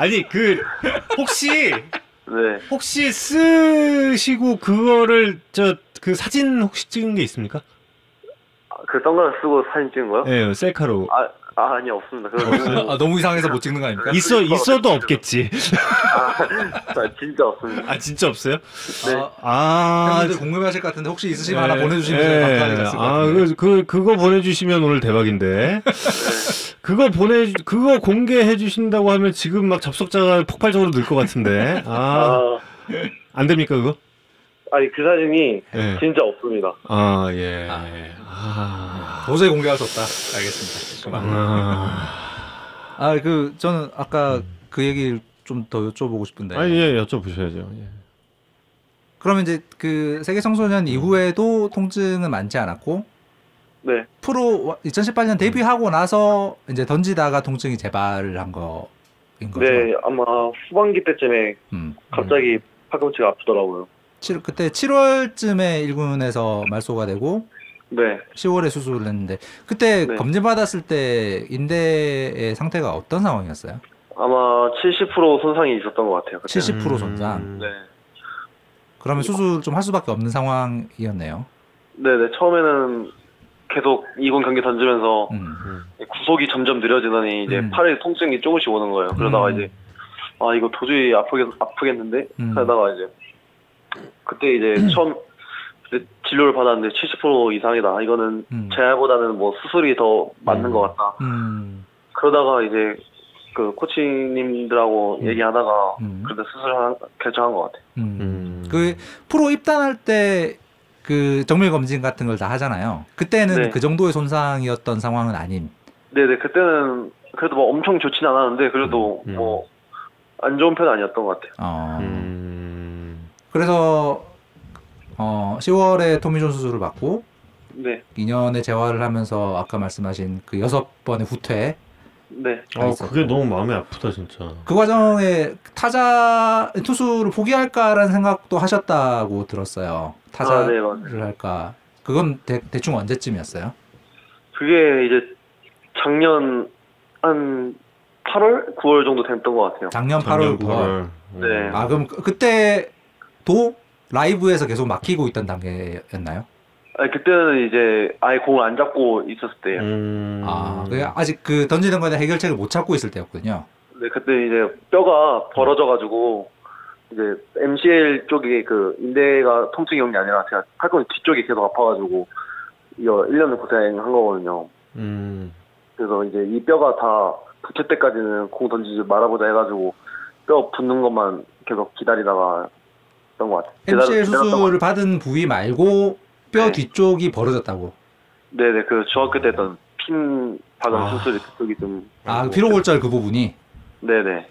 아니 그 혹시 네. 혹시 쓰시고 그거를 저 그 사진 혹시 찍은 게 있습니까? 그 선글라스 쓰고 사진 찍은 거요? 네, 셀카로. 아, 아 아니 없습니다. 너무... 아, 너무 이상해서 못 찍는 거 아닙니까? 있어 있어도 없겠지. 아, 진짜 없습니다. 아, 진짜 없어요? 네. 아, 아 궁금해하실 것 같은데 혹시 있으시면 네. 하나 보내주시면 네. 감사하겠습니다. 아, 그, 그 그거 보내주시면 오늘 대박인데. 네. 그거 보내 그거 공개해 주신다고 하면 지금 막 접속자가 폭발적으로 늘 것 같은데. 아, 안 됩니까 그거? 아니 그 사진이 네. 진짜 없습니다. 아, 예. 아, 예. 아, 도저히 공개할 수 없다. 알겠습니다. 그만. 아, 아, 그 저는 아까 그 얘기를 좀 더 여쭤보고 싶은데. 아, 예, 여쭤보셔야죠. 예. 그러면 이제 그 세계 청소년 이후에도 통증은 많지 않았고. 네. 프로 이천십팔 년 데뷔하고 나서 이제 던지다가 통증이 재발을 한 거인 거죠? 네, 아마 후반기 때쯤에 음. 갑자기 음. 팔꿈치가 아프더라고요. 칠, 그때 칠월쯤에 일군에서 말소가 되고 네. 시월에 수술을 했는데 그때 네. 검진받았을 때 인대의 상태가 어떤 상황이었어요? 아마 칠십 퍼센트 손상이 있었던 것 같아요. 그때. 칠십 퍼센트 손상? 음. 네. 그러면 수술 좀 할 수밖에 없는 상황이었네요. 네네, 처음에는 계속 이군 경기 던지면서 음. 구속이 점점 느려지더니 이제 음. 팔에 통증이 조금씩 오는 거예요. 그러다가 음. 이제 아, 이거 도저히 아프겠, 아프겠는데? 음. 하다가 이제 그때 이제 음. 처음 그때 진료를 받았는데 칠십 퍼센트 이상이다. 이거는 음. 재활보다는 뭐 수술이 더 맞는 음. 것 같다. 음. 그러다가 이제 그 코치님들하고 음. 얘기하다가 음. 그때 수술을 결정한 것 같아요. 음. 음. 그 프로 입단할 때 그 정밀 검진 같은 걸 다 하잖아요. 그때는 네. 그 정도의 손상이었던 상황은 아닌. 네네, 그때는 그래도 뭐 엄청 좋진 않았는데 그래도 음. 뭐 안 좋은 편은 아니었던 것 같아요. 어... 음... 그래서 어, 시월에 토미존 수술을 받고 네. 이 년의 재활을 하면서 아까 말씀하신 그 여섯 번의 후퇴. 네. 아, 그게 너무 마음이 아프다 진짜. 그 과정에 타자 투수를 포기할까라는 생각도 하셨다고 들었어요. 타자를 아, 네, 할까. 그건 대, 대충 언제쯤이었어요? 그게 이제 작년 한 팔월, 구월 정도 됐던 것 같아요. 작년 팔월, 구월. 네. 아, 그럼 그때도 라이브에서 계속 막히고 있던 단계였나요? 아니, 그때는 이제 아예 공을 안 잡고 있었을 때예요. 음... 아, 아직 그 던지는 거에 대한 해결책을 못 찾고 있을 때였군요. 네, 그때 이제 뼈가 벌어져가지고 이제 엠씨엘 쪽이 그 인대가 통증이 온 게 아니라 제가 팔꿈치 뒤쪽이 계속 아파가지고 이거 일 년을 고생한 거거든요. 음. 그래서 이제 이 뼈가 다 붙을 때까지는 공 던지지 말아보자 해가지고 뼈 붙는 것만 계속 기다리다가 했던 것 같아요. 엠씨엘 수술을 받은 부위 말고 뼈 네. 뒤쪽이 벌어졌다고? 네네, 그 중학교 때 했던 핀 받은 아. 수술이 그쪽이 좀. 아, 피로골절 그 부분이? 네네.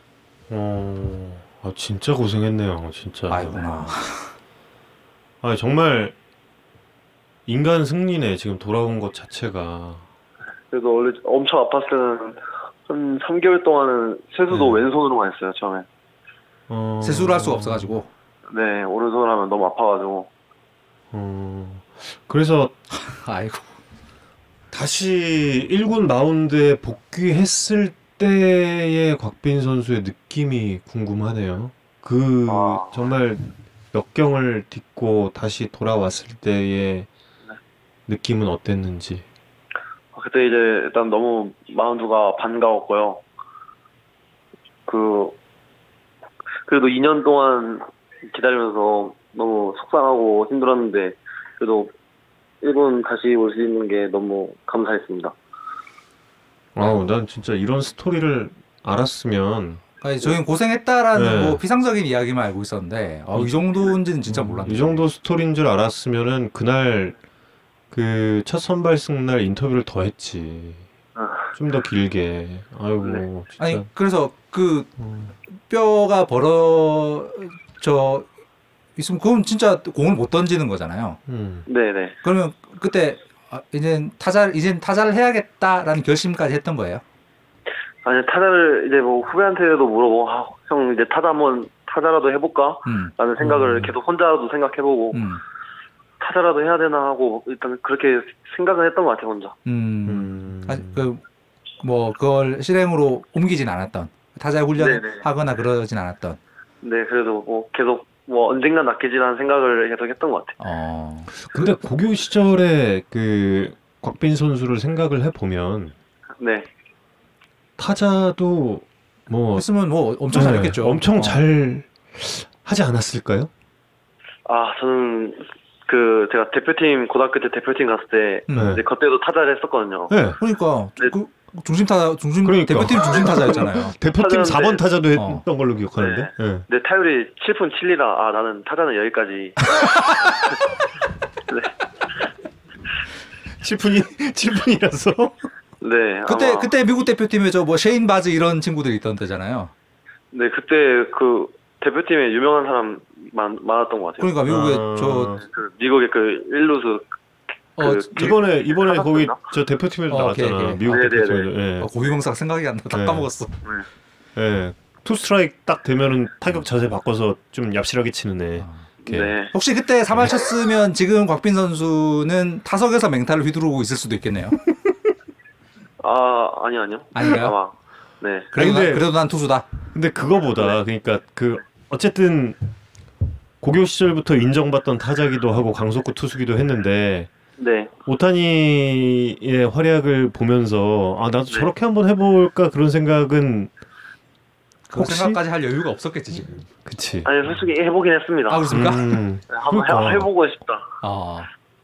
어, 아, 진짜 고생했네요, 진짜. 아이구나. 아, 정말 인간 승리네, 지금 돌아온 것 자체가. 그래서 원래 엄청 아팠을 때는 한 삼 개월 동안은 세수도 네. 왼손으로만 했어요, 처음에. 어... 세수를 할 수가 없어가지고. 네, 오른손으로 하면 너무 아파가지고. 어, 그래서. 아이고. 다시 일 군 마운드에 복귀했을 때의 곽빈 선수의 느낌이 궁금하네요. 그 아. 정말 몇 경을 딛고 다시 돌아왔을 때의 네. 느낌은 어땠는지. 그때 이제 일단 너무 마운드가 반가웠고요. 그 그래도 이 년 동안 기다리면서 너무 속상하고 힘들었는데 그래도 일본 다시 올 수 있는 게 너무 감사했습니다. 아우, 난 진짜 이런 스토리를 알았으면. 아니, 저희는 고생했다라는 네. 뭐 피상적인 이야기만 알고 있었는데 아, 이 정도인지는 진짜 몰랐네요. 이 정도 스토리인 줄 알았으면은 그날 그 첫 선발 승날 인터뷰를 더 했지. 좀 더 길게. 아이고. 네. 진짜. 아니 그래서 그 뼈가 벌어져 있으면 그건 진짜 공을 못 던지는 거잖아요. 음. 네네. 그러면 그때 아, 이제 타자 이제 타자를 해야겠다라는 결심까지 했던 거예요? 아니 타자를 이제 뭐 후배한테도 물어보고 아, 형 이제 타자 한번 타자라도 해볼까? 음. 라는 생각을 음. 계속 혼자라도 생각해보고. 음. 타자라도 해야 되나 하고 일단 그렇게 생각을 했던 것 같아요, 혼자. 음. 음. 그 뭐 그걸 실행으로 옮기진 않았던. 타자 훈련을 네네. 하거나 그러진 않았던. 네, 그래도 뭐 계속 뭐 언젠가 낫겠지라는 생각을 계속 했던 것 같아요. 어. 근데 고교 시절에 그 곽빈 선수를 생각을 해 보면 네. 타자도 뭐 했으면 뭐 엄청 네. 잘했겠죠. 엄청 어. 잘 하지 않았을까요? 아, 저는 그 제가 대표팀 고등학교 때 대표팀 갔을 때 네. 이제 그때도 타자를 했었거든요. 네, 그러니까 네. 그 중심 타자 중심 그러니까. 대표팀 중심 타자였잖아요. 대표팀 타자인데, 사 번 타자도 했던 어. 걸로 기억하는데. 네. 네. 네, 타율이 칠 푼 칠리라. 아, 나는 타자는 여기까지. 네. 칠 푼이 칠 푼이라서. 네. 그때 아마... 그때 미국 대표팀에 저 뭐 셰인 바즈 이런 친구들이 있던 데잖아요. 네, 그때 그 대표팀에 유명한 사람 많, 많았던 것 같아요. 그러니까 미국에 아... 저 그, 미국의 그 일루수 그, 어, 그, 이번에 이번에 거기 저 대표팀에도 어, 나왔잖아. 오케이, 오케이. 미국 대표팀에도. 예. 어, 고유명사 생각이 안 나. 다 예. 까먹었어. 예. 예. 투 스트라이크 딱 되면은 타격 자세 바꿔서 좀 얍실하게 치는 애. 아, 네. 혹시 그때 삼 할 쳤으면 지금 곽빈 선수는 타석에서 맹타를 휘두르고 있을 수도 있겠네요. 아, 아니 아니요. 아니요. 아마. 네. 그래도 근데, 난, 그래도 난 투수다. 근데 그거보다 네. 그러니까 그 어쨌든 고교 시절부터 인정받던 타자기도 하고 강속구 투수기도 했는데 네. 오타니의 활약을 보면서 아, 나도 네. 저렇게 한번 해볼까 그런 생각은 그 혹시? 생각까지 할 여유가 없었겠지 지금. 그치. 아니 솔직히 해보긴 했습니다. 아, 그렇습니까? 음, 한번 그러니까. 해보고 싶다. 아,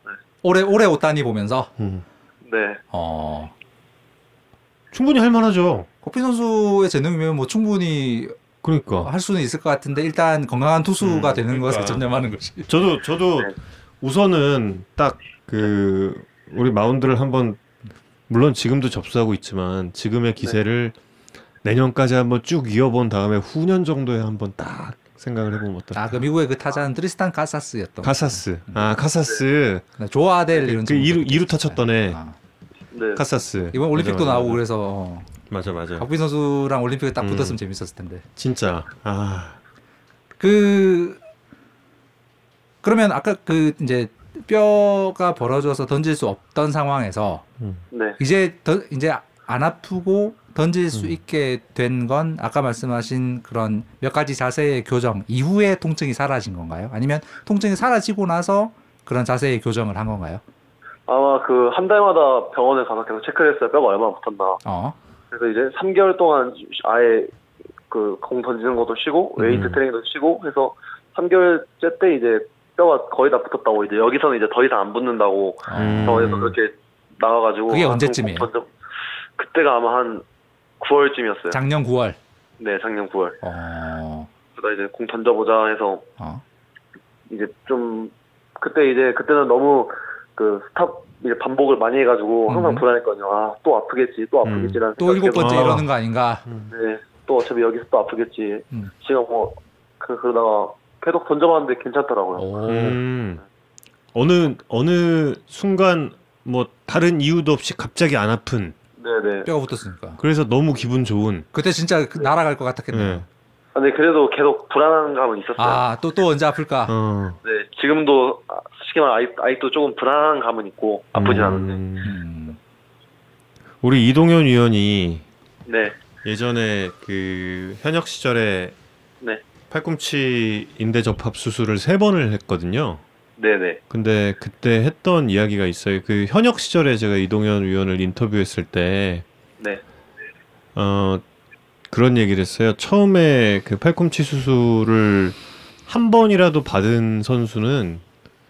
네. 올해 올해 오타니 보면서. 음. 네. 어. 충분히 할 만하죠. 곽빈 선수의 재능이면 뭐 충분히. 그러니까 할 수는 있을 것 같은데 일단 건강한 투수가 음, 되는 그러니까. 것에 전념하는 것이. 저도 저도 네. 우선은 딱 그 우리 마운드를 한번 물론 지금도 접수하고 있지만 지금의 기세를 네. 내년까지 한번 쭉 이어본 다음에 후년 정도에 한번 딱 생각을 해보면 어떨까. 아, 그 미국의 그 타자는 트리스탄 카사스였던. 카사스. 거. 아, 카사스. 네. 조아델 이런. 그 이루 이루 타쳤던 애. 아. 네. 카사스. 이번 올림픽도 맞아, 맞아. 나오고 그래서. 맞아 맞아. 곽빈 선수랑 올림픽에 딱 붙었으면 음, 재밌었을 텐데. 진짜. 아. 그 그러면 아까 그 이제 뼈가 벌어져서 던질 수 없던 상황에서 음. 네. 이제 더, 이제 안 아프고 던질 수 음. 있게 된 건 아까 말씀하신 그런 몇 가지 자세의 교정 이후에 통증이 사라진 건가요? 아니면 통증이 사라지고 나서 그런 자세의 교정을 한 건가요? 아마 그 한 달마다 병원에 가서 계속 체크를 했어요. 뼈가 얼마나 붙었나. 어. 그래서 이제 삼 개월 동안 아예 그 공 던지는 것도 쉬고 웨이트 음. 트레이닝도 쉬고 해서 삼 개월째 때 이제 뼈가 거의 다 붙었다고 이제 여기서는 이제 더 이상 안 붙는다고 음. 병원에서 그렇게 나와가지고 그게 언제쯤이에요? 던져, 그때가 아마 한 구월쯤이었어요. 작년 구월. 네, 작년 구월. 어. 그러다 이제 공 던져보자 해서 어. 이제 좀 그때 이제 그때는 너무 그 스탑 이제 반복을 많이 해가지고 항상 음. 불안했거든요. 아, 또 아프겠지, 또 아프겠지라는 음. 또 일곱 번째 이러는 거 아닌가. 음. 네, 또 어차피 여기서 또 아프겠지. 음. 지금 뭐 그, 그러다가 계속 던져봤는데 괜찮더라고요. 음. 어느 어느 순간 뭐 다른 이유도 없이 갑자기 안 아픈. 네네. 뼈가 붙었으니까. 그래서 너무 기분 좋은. 그때 진짜 날아갈 것 같았겠네요. 네. 아, 근데 그래도 계속 불안한 감은 있었어요. 아, 또, 또 언제 아플까? 어. 네, 지금도 솔직히 말 아직도 조금 불안한 감은 있고 아프진 음... 않은데. 우리 이동현 위원이 네. 예전에 그 현역 시절에 네. 팔꿈치 인대 접합 수술을 세 번을 했거든요. 네네. 근데 그때 했던 이야기가 있어요. 그 현역 시절에 제가 이동현 위원을 인터뷰했을 때, 네. 어 그런 얘기를 했어요. 처음에 그 팔꿈치 수술을 한 번이라도 받은 선수는,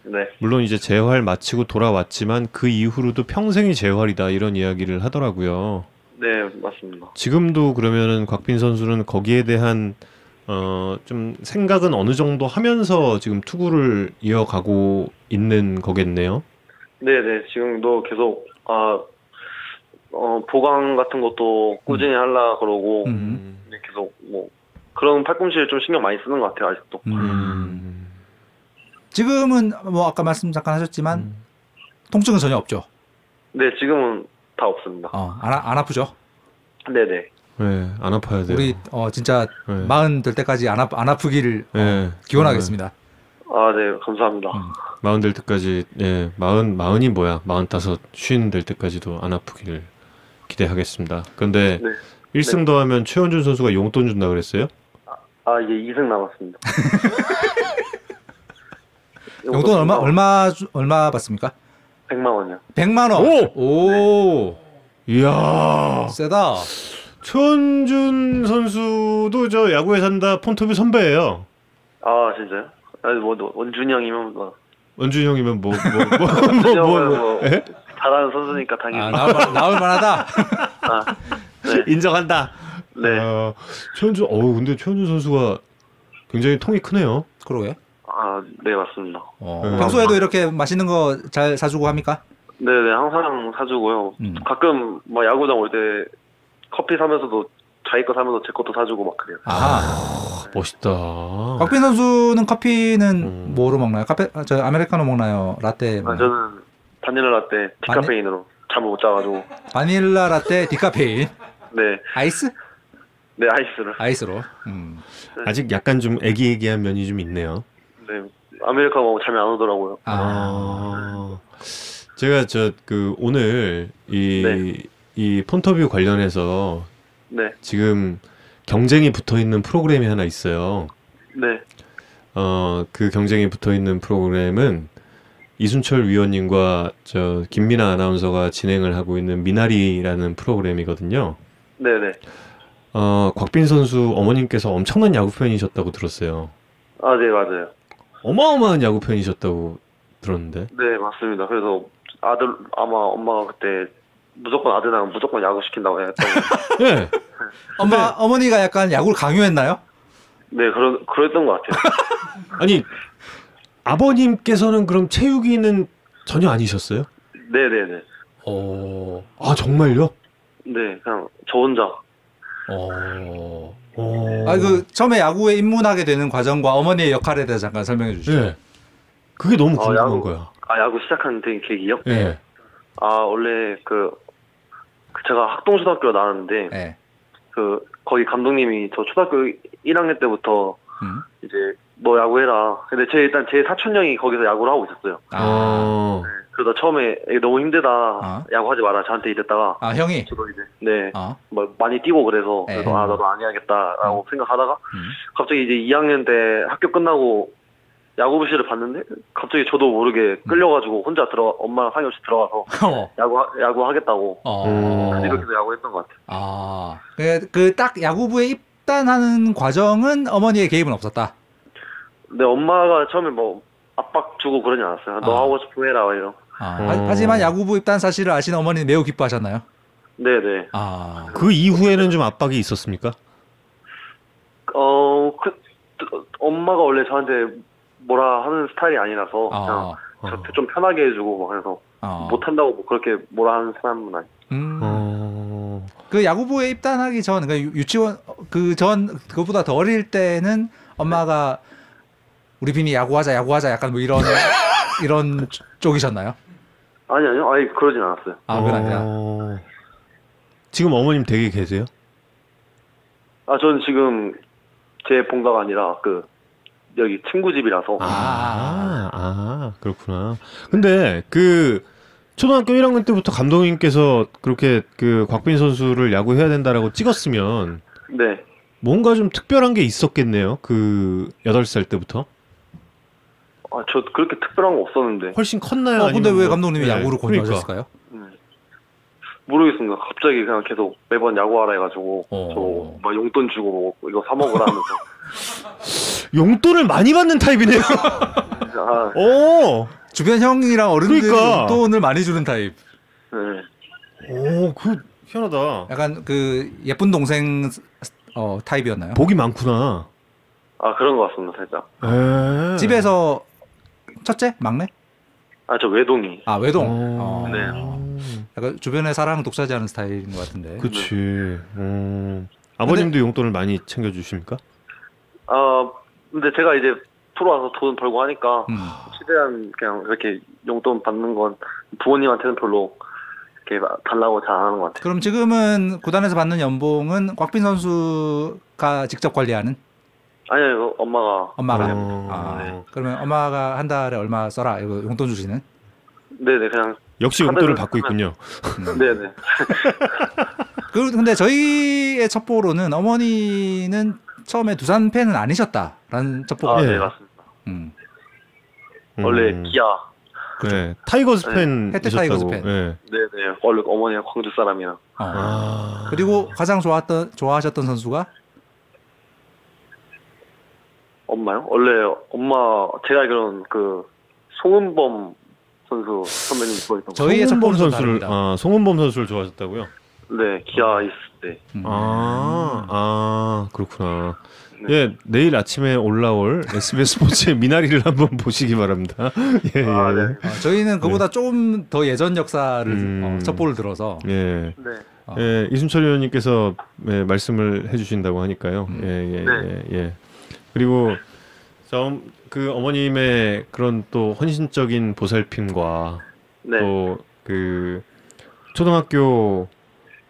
네. 물론 이제 재활 마치고 돌아왔지만 그 이후로도 평생이 재활이다 이런 이야기를 하더라고요. 네, 맞습니다. 지금도 그러면은 곽빈 선수는 거기에 대한 어, 좀 생각은 어느 정도 하면서 지금 투구를 이어가고 있는 거겠네요. 네, 네. 지금도 계속 아, 어, 보강 같은 것도 꾸준히 하려 그러고 음. 계속 뭐 그런 팔꿈치를 좀 신경 많이 쓰는 것 같아요, 아직도. 음. 지금은 뭐 아까 말씀 잠깐 하셨지만 음. 통증은 전혀 없죠. 네, 지금은 다 없습니다. 어, 안, 안 아프죠? 네, 네. 네, 안 아파야 돼요. 우리 어 진짜 네. 마흔 될 때까지 안, 아, 안 아프기를 네. 어, 기원하겠습니다. 아, 네, 감사합니다. 마흔 음. 될 때까지, 예, 마흔 마흔이 뭐야? 마흔 다섯 쉰 될 때까지도 안 아프기를 기대하겠습니다. 그런데 네. 일 승 더 네. 하면 최원준 선수가 용돈 준다 그랬어요? 아, 이제 예, 이 승 남았습니다. 용돈, 용돈 얼마 얼마 주, 얼마 받습니까? 백만 원이요. 백만 원. 오, 오, 네. 이야, 세다. 최원준 선수도 저 야구에 산다 폰톱이 선배예요. 아, 진짜요? 아니 뭐 원준이 형이면 뭐 원준이 형이면 뭐 뭐 뭐 뭐 뭐 잘하는 선수니까 당연히 아, 나올, 나올 만하다. 아, 네. 인정한다. 네. 어, 최원준 어우 근데 최원준 선수가 굉장히 통이 크네요. 그러게. 아, 네, 맞습니다. 어, 네. 평소에도 이렇게 맛있는 거 잘 사주고 합니까? 네, 네, 항상 사주고요. 음. 가끔 뭐 야구장 올 때 커피 사면서도 자기 거 사면서 제 것도 사주고 막 그래요. 아, 네. 멋있다. 곽빈 선수는 커피는 음. 뭐로 먹나요? 카페, 저 아메리카노 먹나요? 라떼? 아, 저는 바닐라 라떼 디카페인으로. 잠을 못 자가지고. 바닐라 라떼 디카페인. 네. 아이스? 네, 아이스로. 아이스로. 음. 네. 아직 약간 좀 애기애기한 면이 좀 있네요. 네, 아메리카노 먹으면 잠이 안 오더라고요. 아, 네. 제가 저 그 오늘 이. 네. 이 폰터뷰 관련해서 네. 지금 경쟁이 붙어있는 프로그램이 하나 있어요. 네. 어, 그 경쟁이 붙어있는 프로그램은 이순철 위원님과 저 김민하 아나운서가 진행을 하고 있는 미나리라는 프로그램이거든요. 네네. 어, 곽빈 선수 어머님께서 엄청난 야구 팬이셨다고 들었어요. 아, 네, 맞아요. 어마어마한 야구 팬이셨다고 들었는데. 네, 맞습니다. 그래서 아들 아마 엄마가 그때 무조건 아들랑 무조건 야구 시킨다고 했던. 네. 엄마 네. 어머니가 약간 야구를 강요했나요? 네, 그런 그랬던 것 같아요. 아니 아버님께서는 그럼 체육이는 전혀 아니셨어요? 네, 네, 네. 어, 아 정말요? 네, 그냥 저 혼자. 어, 어. 아, 그 처음에 야구에 입문하게 되는 과정과 어머니의 역할에 대해서 잠깐 설명해 주시죠. 네. 그게 너무 궁금한 아, 야구, 거야. 아, 야구 시작한 계기요? 네. 아, 원래 그, 그 제가 학동초등학교를 나왔는데 네. 그 거기 감독님이 저 초등학교 일 학년 때부터 음. 이제 너 야구해라. 근데 제 일단 제 사촌 형이 거기서 야구를 하고 있었어요. 아. 네, 그러다 처음에 너무 힘들다. 아. 야구하지 마라. 저한테 이랬다가 아, 형이? 저도 이제 네. 아. 뭐 많이 뛰고 그래서 네. 그래서 아, 나도 안 해야겠다라고 음. 생각하다가 음. 갑자기 이제 이 학년 때 학교 끝나고 야구부실을 봤는데 갑자기 저도 모르게 끌려가지고 혼자 들어 엄마랑 상의 없이 들어가서 어. 야구 야구 하겠다고 어. 음, 그렇게도 야구했던 것 같아요. 아, 그 딱 야구부에 결단하는 과정은 어머니의 개입은 없었다. 네, 엄마가 처음에 뭐 압박 주고 그러지 않았어요. 너 아. 하고 싶으면 해라 이런. 아, 음. 하지만 야구부 입단 사실을 아시는 어머니는 매우 기뻐하셨나요? 네네. 아, 그 이후에는 좀 압박이 있었습니까? 어, 그 엄마가 원래 저한테 뭐라 하는 스타일이 아니라서 아. 그냥 저한테 좀 편하게 해주고 그래서 아. 못한다고 뭐 그렇게 뭐라 하는 사람은 아니. 음. 어. 그 야구부에 입단하기 전, 그러니까 유치원 그 전 그것보다 더 어릴 때는 엄마가 네. 우리 빈이 야구하자, 야구하자, 약간 뭐 이런 이런 쪽이셨나요? 아니 아니요, 아니 그러진 않았어요. 아, 그건 아니야. 지금 어머님 댁에 계세요? 아, 저는 지금 제 본가가 아니라 그 여기 친구 집이라서. 아, 아 그렇구나. 근데 그 초등학교 일 학년 때부터 감독님께서 그렇게 그 곽빈 선수를 야구해야 된다라고 찍었으면, 네, 뭔가 좀 특별한 게 있었겠네요. 그 여덟 살 때부터. 아, 저 그렇게 특별한 거 없었는데. 훨씬 컸나요? 어, 근데 왜 감독님이 네. 야구를 권유하셨을까요? 그러니까. 모르겠습니다. 갑자기 그냥 계속 매번 야구하라 해가지고 어. 저 막 용돈 주고 뭐 이거 사 먹으라 하면서. 용돈을 많이 받는 타입이네요. 아. 오, 주변 형이랑 어른들 그러니까. 용돈을 많이 주는 타입. 네. 오, 그 희한하다. 약간 그 예쁜 동생 어 타입이었나요? 복이 많구나. 아, 그런 것 같습니다, 살짝. 에이. 집에서 첫째? 막내? 아, 저 외동이. 아, 외동. 어. 네. 약간 주변에 사랑 독차지하는 스타일인 것 같은데. 그렇지. 음. 아버님도 근데, 용돈을 많이 챙겨주십니까? 아, 근데 제가 이제 프로 와서 돈 벌고 하니까 음. 최대한 그냥 이렇게 용돈 받는 건 부모님한테는 별로 이렇게 달라고 잘 안 하는 것 같아요. 그럼 지금은 구단에서 받는 연봉은 곽빈 선수가 직접 관리하는? 아니요, 엄마가. 엄마가. 어... 아, 네. 그러면 엄마가 한 달에 얼마 써라 이거 용돈 주시는? 네네, 그냥. 역시 용돈을 받고 있군요. 하면... 네네. 그런데 저희의 첩보로는 어머니는 처음에 두산 팬은 아니셨다라는 첩보가. 아, 네, 네 맞습니다. 음. 음. 원래 기아. 그렇죠. 네, 타이거스 팬. 네. 해태 타이거스 팬. 네, 네. 원래 어머니가 광주 사람이야. 어. 아. 그리고 가장 좋았던 좋아하셨던 선수가. 엄마요? 원래 엄마 제가 알기로는 그 송은범 선수 선배님 좋아했던 저희의 송은범 선수를 아 송은범 선수를 좋아하셨다고요? 네, 기아 있을 때. 아, 아 그렇구나. 네. 예, 내일 아침에 올라올 에스비에스 스포츠의 미나리를 한번 보시기 바랍니다. 예, 예. 아, 네. 아, 저희는 그보다 네. 조금 더 예전 역사를 음, 어, 첩보를 들어서. 예. 네. 어. 예, 이순철 의원님께서 예, 말씀을 해주신다고 하니까요. 음. 예, 예, 네. 예. 예. 그리고 그 어머님의 그런 또 헌신적인 보살핌과 네. 또 그 초등학교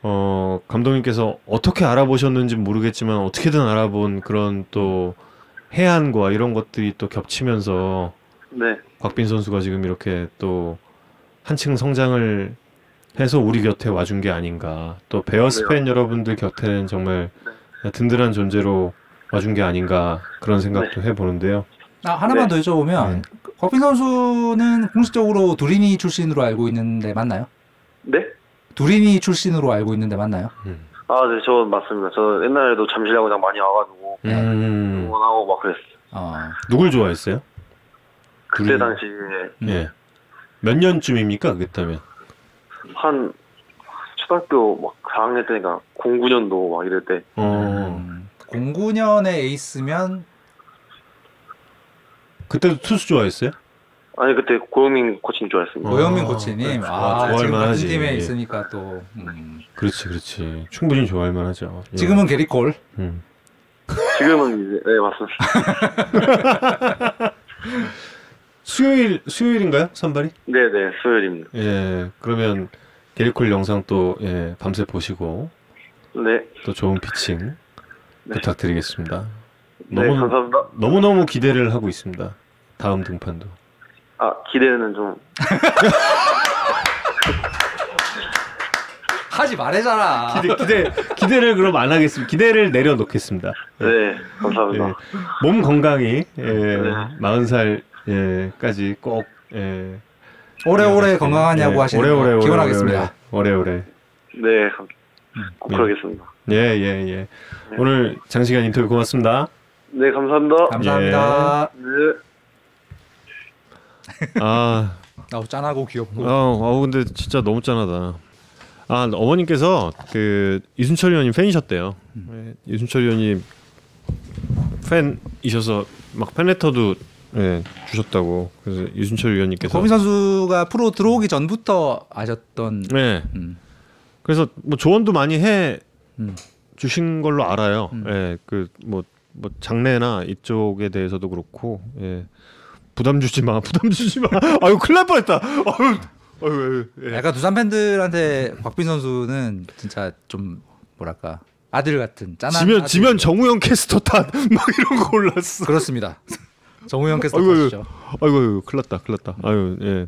어 감독님께서 어떻게 알아보셨는지 모르겠지만 어떻게든 알아본 그런 또 해안과 이런 것들이 또 겹치면서 네. 곽빈 선수가 지금 이렇게 또 한층 성장을 해서 우리 곁에 와준 게 아닌가, 또 베어스 팬 여러분들 곁에는 정말 든든한 존재로 와준 게 아닌가 그런 생각도 네. 해보는데요. 아, 하나만 네. 더 여쭤보면 곽빈 네. 선수는 공식적으로 두린이 출신으로 알고 있는데 맞나요? 네? 두린이 출신으로 알고 있는데 맞나요? 음. 아, 네, 저 맞습니다. 저 옛날에도 잠실야구장 많이 와가지고 음. 응원하고 막 그랬어요. 아, 누굴 좋아했어요? 그때 당시에 음. 예. 몇 년쯤입니까? 그랬다면 한 초등학교 막 사 학년 때니까 공구 년도 막 이럴 때. 음. 공구 년에 에이스면 그때도 투수 좋아했어요? 아니 그때 고영민 코치님 좋아했습니다. 고영민 아, 코치님 그래. 아, 아 지금 같은 팀에 예. 있으니까 또 음. 그렇지 그렇지 충분히 좋아할 만하죠. 지금은 예. 게릿 콜. 음. 지금은 이제 네 맞습니다. 수요일 수요일인가요 선발이? 네네 수요일입니다. 예 그러면 게릿 콜 영상 또 예, 밤새 보시고 네 또 좋은 피칭. 네. 부탁드리겠습니다. 너무, 네, 감사합니다. 너무너무 기대를 하고 있습니다. 다음 등판도. 아, 기대는 좀. 하지 말해잖아. 기대, 기대, 기대를 그럼 안 하겠습니다. 기대를 내려놓겠습니다. 네, 네. 감사합니다. 예, 몸 건강히, 예, 네. 마흔 살, 예, 까지 꼭, 예. 오래오래 건강하냐고 예, 하시는 오래오래, 거 오래오래, 기원하겠습니다. 오래오래. 오래오래. 네, 꼭 그러겠습니다. 예, 예, 예. 네. 오늘 장시간 인터뷰 고맙습니다. 네, 감사합니다. 감사합니다. 예. 네. 아, 아우 짠하고 귀엽고. 아, 근데 진짜 너무 짠하다. 아, 어머님께서 그 이순철 의원님 팬이셨대요. 음. 이순철 의원님 팬이셔서 막 팬레터도 네, 주셨다고. 그래서 이순철 의원님께서 고민 선수가 프로 들어오기 전부터 아셨던. 네. 음. 그래서 뭐 조언도 많이 해 음. 주신 걸로 알아요. 음. 예, 그 뭐 뭐 장래나 이쪽에 대해서도 그렇고. 예. 부담 주지 마, 부담 주지 마. 아유, 큰일 날 뻔했다. 아유, 아유, 예. 약간 두산 팬들한테 곽빈 선수는 진짜 좀 뭐랄까. 아들 같은 짠한 지면 아들. 지면 정우영 캐스터 탓 막 이런 거 올랐어. 그렇습니다. 정우영 캐스터 탓이죠. 아이고, 아이고, 큰일 났다, 큰일 났다. 아유, 예.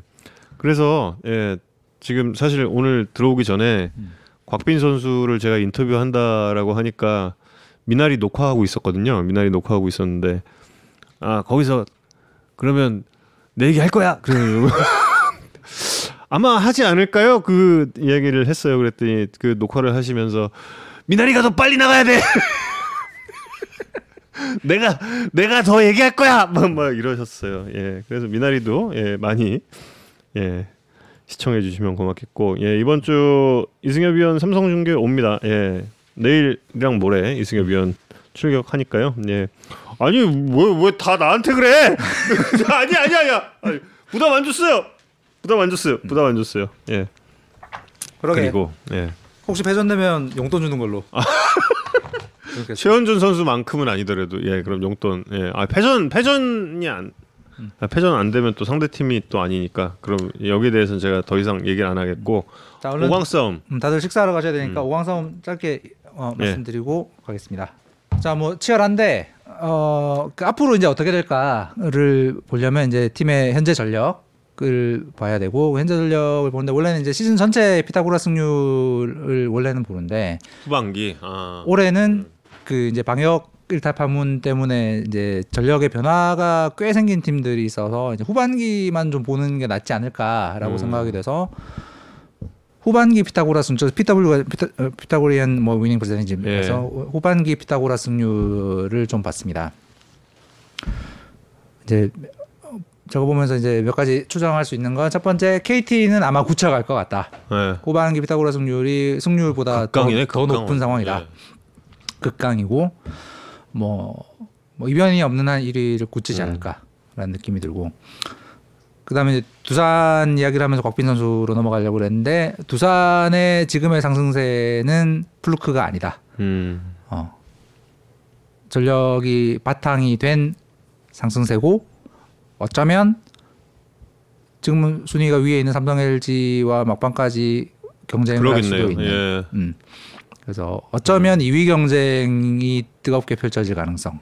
그래서 예, 지금 사실 오늘 들어오기 전에 음. 곽빈 선수를 제가 인터뷰한다라고 하니까 미나리 녹화하고 있었거든요. 미나리 녹화하고 있었는데 아 거기서 그러면 내 얘기 할 거야. 아마 하지 않을까요? 그 이야기를 했어요. 그랬더니 그 녹화를 하시면서 미나리가 더 빨리 나가야 돼. 내가 내가 더 얘기할 거야. 막, 막 이러셨어요. 예, 그래서 미나리도 예, 많이 예. 시청해 주시면 고맙겠고 예, 이번 주 이승엽 위원 삼성중계 옵니다. 예, 내일이랑 모레 이승엽 위원 출격하니까요. 예, 아니 왜 왜 다 나한테 그래? 아니 아니 아니야. 아니, 부담 안 줬어요. 부담 안 줬어요. 부담 안 줬어요. 예. 그러게. 그리고 예. 혹시 패전되면 용돈 주는 걸로. 최현준 선수만큼은 아니더라도 예, 그럼 용돈. 예, 아 패전 패전이 안. 아, 패전 안 되면 또 상대 팀이 또 아니니까 그럼 여기에 대해서는 제가 더 이상 얘기를 안 하겠고 자, 오강 싸움 음, 다들 식사하러 가셔야 되니까 음. 오강 싸움 짧게 어, 네. 말씀드리고 가겠습니다. 자, 뭐 치열한데 어, 그 앞으로 이제 어떻게 될까를 보려면 이제 팀의 현재 전력을 봐야 되고 현재 전력을 보는데 원래는 이제 시즌 전체 피타고라 승률을 원래는 보는데 후반기 아. 올해는 음. 그 이제 방역 일타 파문 때문에 이제 전력의 변화가 꽤 생긴 팀들이 있어서 이제 후반기만 좀 보는 게 낫지 않을까라고 음. 생각하게 돼서 후반기 피타고라 승률, 피더블유가 피타, 피타고리안 뭐 위닝 퍼센티지에서 예. 후반기 피타고라 승률을 좀 봤습니다. 이제 저거 보면서 이제 몇 가지 추정할 수 있는 건 첫 번째 케이티는 아마 구차 갈 것 같다. 예. 후반기 피타고라 승률이 승률보다 극강이네, 더, 더 높은 상황이다. 예. 극강이고. 뭐, 뭐 이변이 없는 한 일 위를 굳히지 음. 않을까라는 느낌이 들고 그다음에 이제 두산 이야기를 하면서 곽빈 선수로 넘어가려고 그랬는데 두산의 지금의 상승세는 플루크가 아니다. 음. 어. 전력이 바탕이 된 상승세고 어쩌면 지금 순위가 위에 있는 삼성 엘지와 막판까지 경쟁을 할 수도 있는. 예. 음. 그래서 어쩌면 음. 이 위 경쟁이 뜨겁게 펼쳐질 가능성.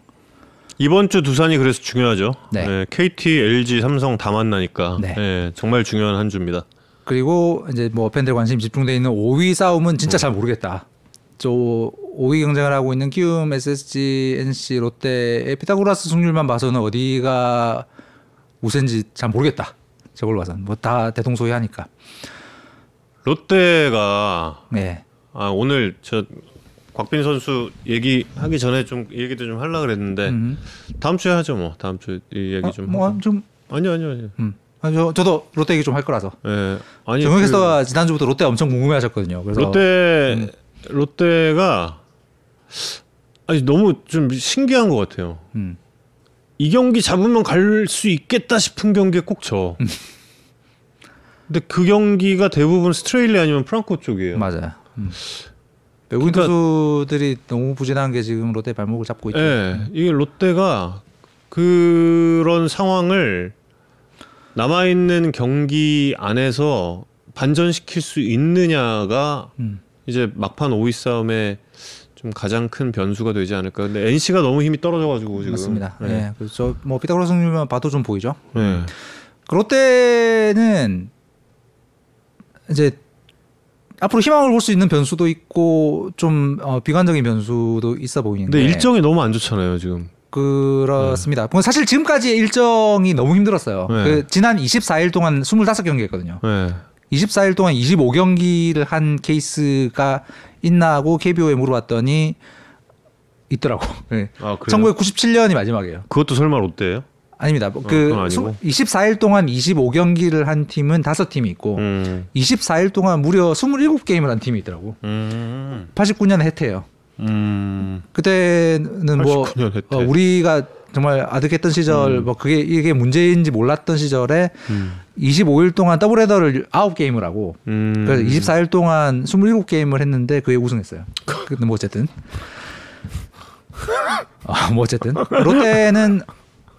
이번 주 두산이 그래서 중요하죠. 네. 네, 케이티, 엘지, 삼성 다 만나니까 네. 네, 정말 중요한 한 주입니다. 그리고 이제 뭐 팬들 관심 집중돼 있는 오 위 싸움은 진짜 음. 잘 모르겠다. 저 오 위 경쟁을 하고 있는 키움, 에스에스지, 엔씨, 롯데의 피타고라스 승률만 봐서는 어디가 우세인지 잘 모르겠다. 저걸 봐서는 뭐 다 대동소이하니까. 롯데가. 네. 아 오늘 저 곽빈 선수 얘기하기 전에 좀 얘기도 좀 하려고 그랬는데 음. 다음 주에 하죠 뭐 다음 주에 이 얘기 아, 좀 뭐 좀 아니요 아니요 아니요 음. 아니, 저, 저도 롯데 얘기 좀 할 거라서 예 아니 정우 캐스터가 그, 지난주부터 롯데 엄청 궁금해하셨거든요. 그래서 롯데 음. 롯데가 아니 너무 좀 신기한 것 같아요. 음. 이 경기 잡으면 갈 수 있겠다 싶은 경기에 꼭 져. 음. 근데 그 경기가 대부분 스트레일리 아니면 프랑코 쪽이에요. 맞아요. 음. 외국인 투수들이 그러니까, 너무 부진한 게 지금 롯데 발목을 잡고 있죠. 예, 이게 롯데가 그런 상황을 남아 있는 경기 안에서 반전시킬 수 있느냐가 음. 이제 막판 오 위 싸움에 좀 가장 큰 변수가 되지 않을까. 근데 엔씨가 너무 힘이 떨어져가지고 지금. 맞습니다. 예, 예. 그래서 뭐 피타고라 승률만 봐도 좀 보이죠. 예. 음. 그 롯데는 이제. 앞으로 희망을 볼 수 있는 변수도 있고 좀 어, 비관적인 변수도 있어 보이는데 근데 일정이 너무 안 좋잖아요 지금. 그렇습니다. 네. 사실 지금까지의 일정이 너무 힘들었어요. 네. 그 지난 이십사 일 동안 이십오 경기 했거든요. 네. 이십사 일 동안 이십오 경기를 한 케이스가 있나 하고 케이비오에 물어봤더니 있더라고. 네. 아, 천구백구십칠 년이 마지막이에요. 그것도 설마 롯데예요? 아닙니다. 어, 그 이십사 일 동안 이십오 경기를 한 팀은 다섯 팀이 있고 음. 이십사 일 동안 무려 스물일곱 게임을 한 팀이 있더라고. 음. 팔십구 년 해태예요. 음. 그때는 뭐 어, 우리가 정말 아득했던 시절 음. 뭐 그게 이게 문제인지 몰랐던 시절에 음. 이십오 일 동안 더블헤더를 아홉 게임을 하고 음. 그래서 이십사 일 동안 스물일곱 게임을 했는데 그에 우승했어요. 근데 뭐 어쨌든 아, 뭐 어쨌든 롯데는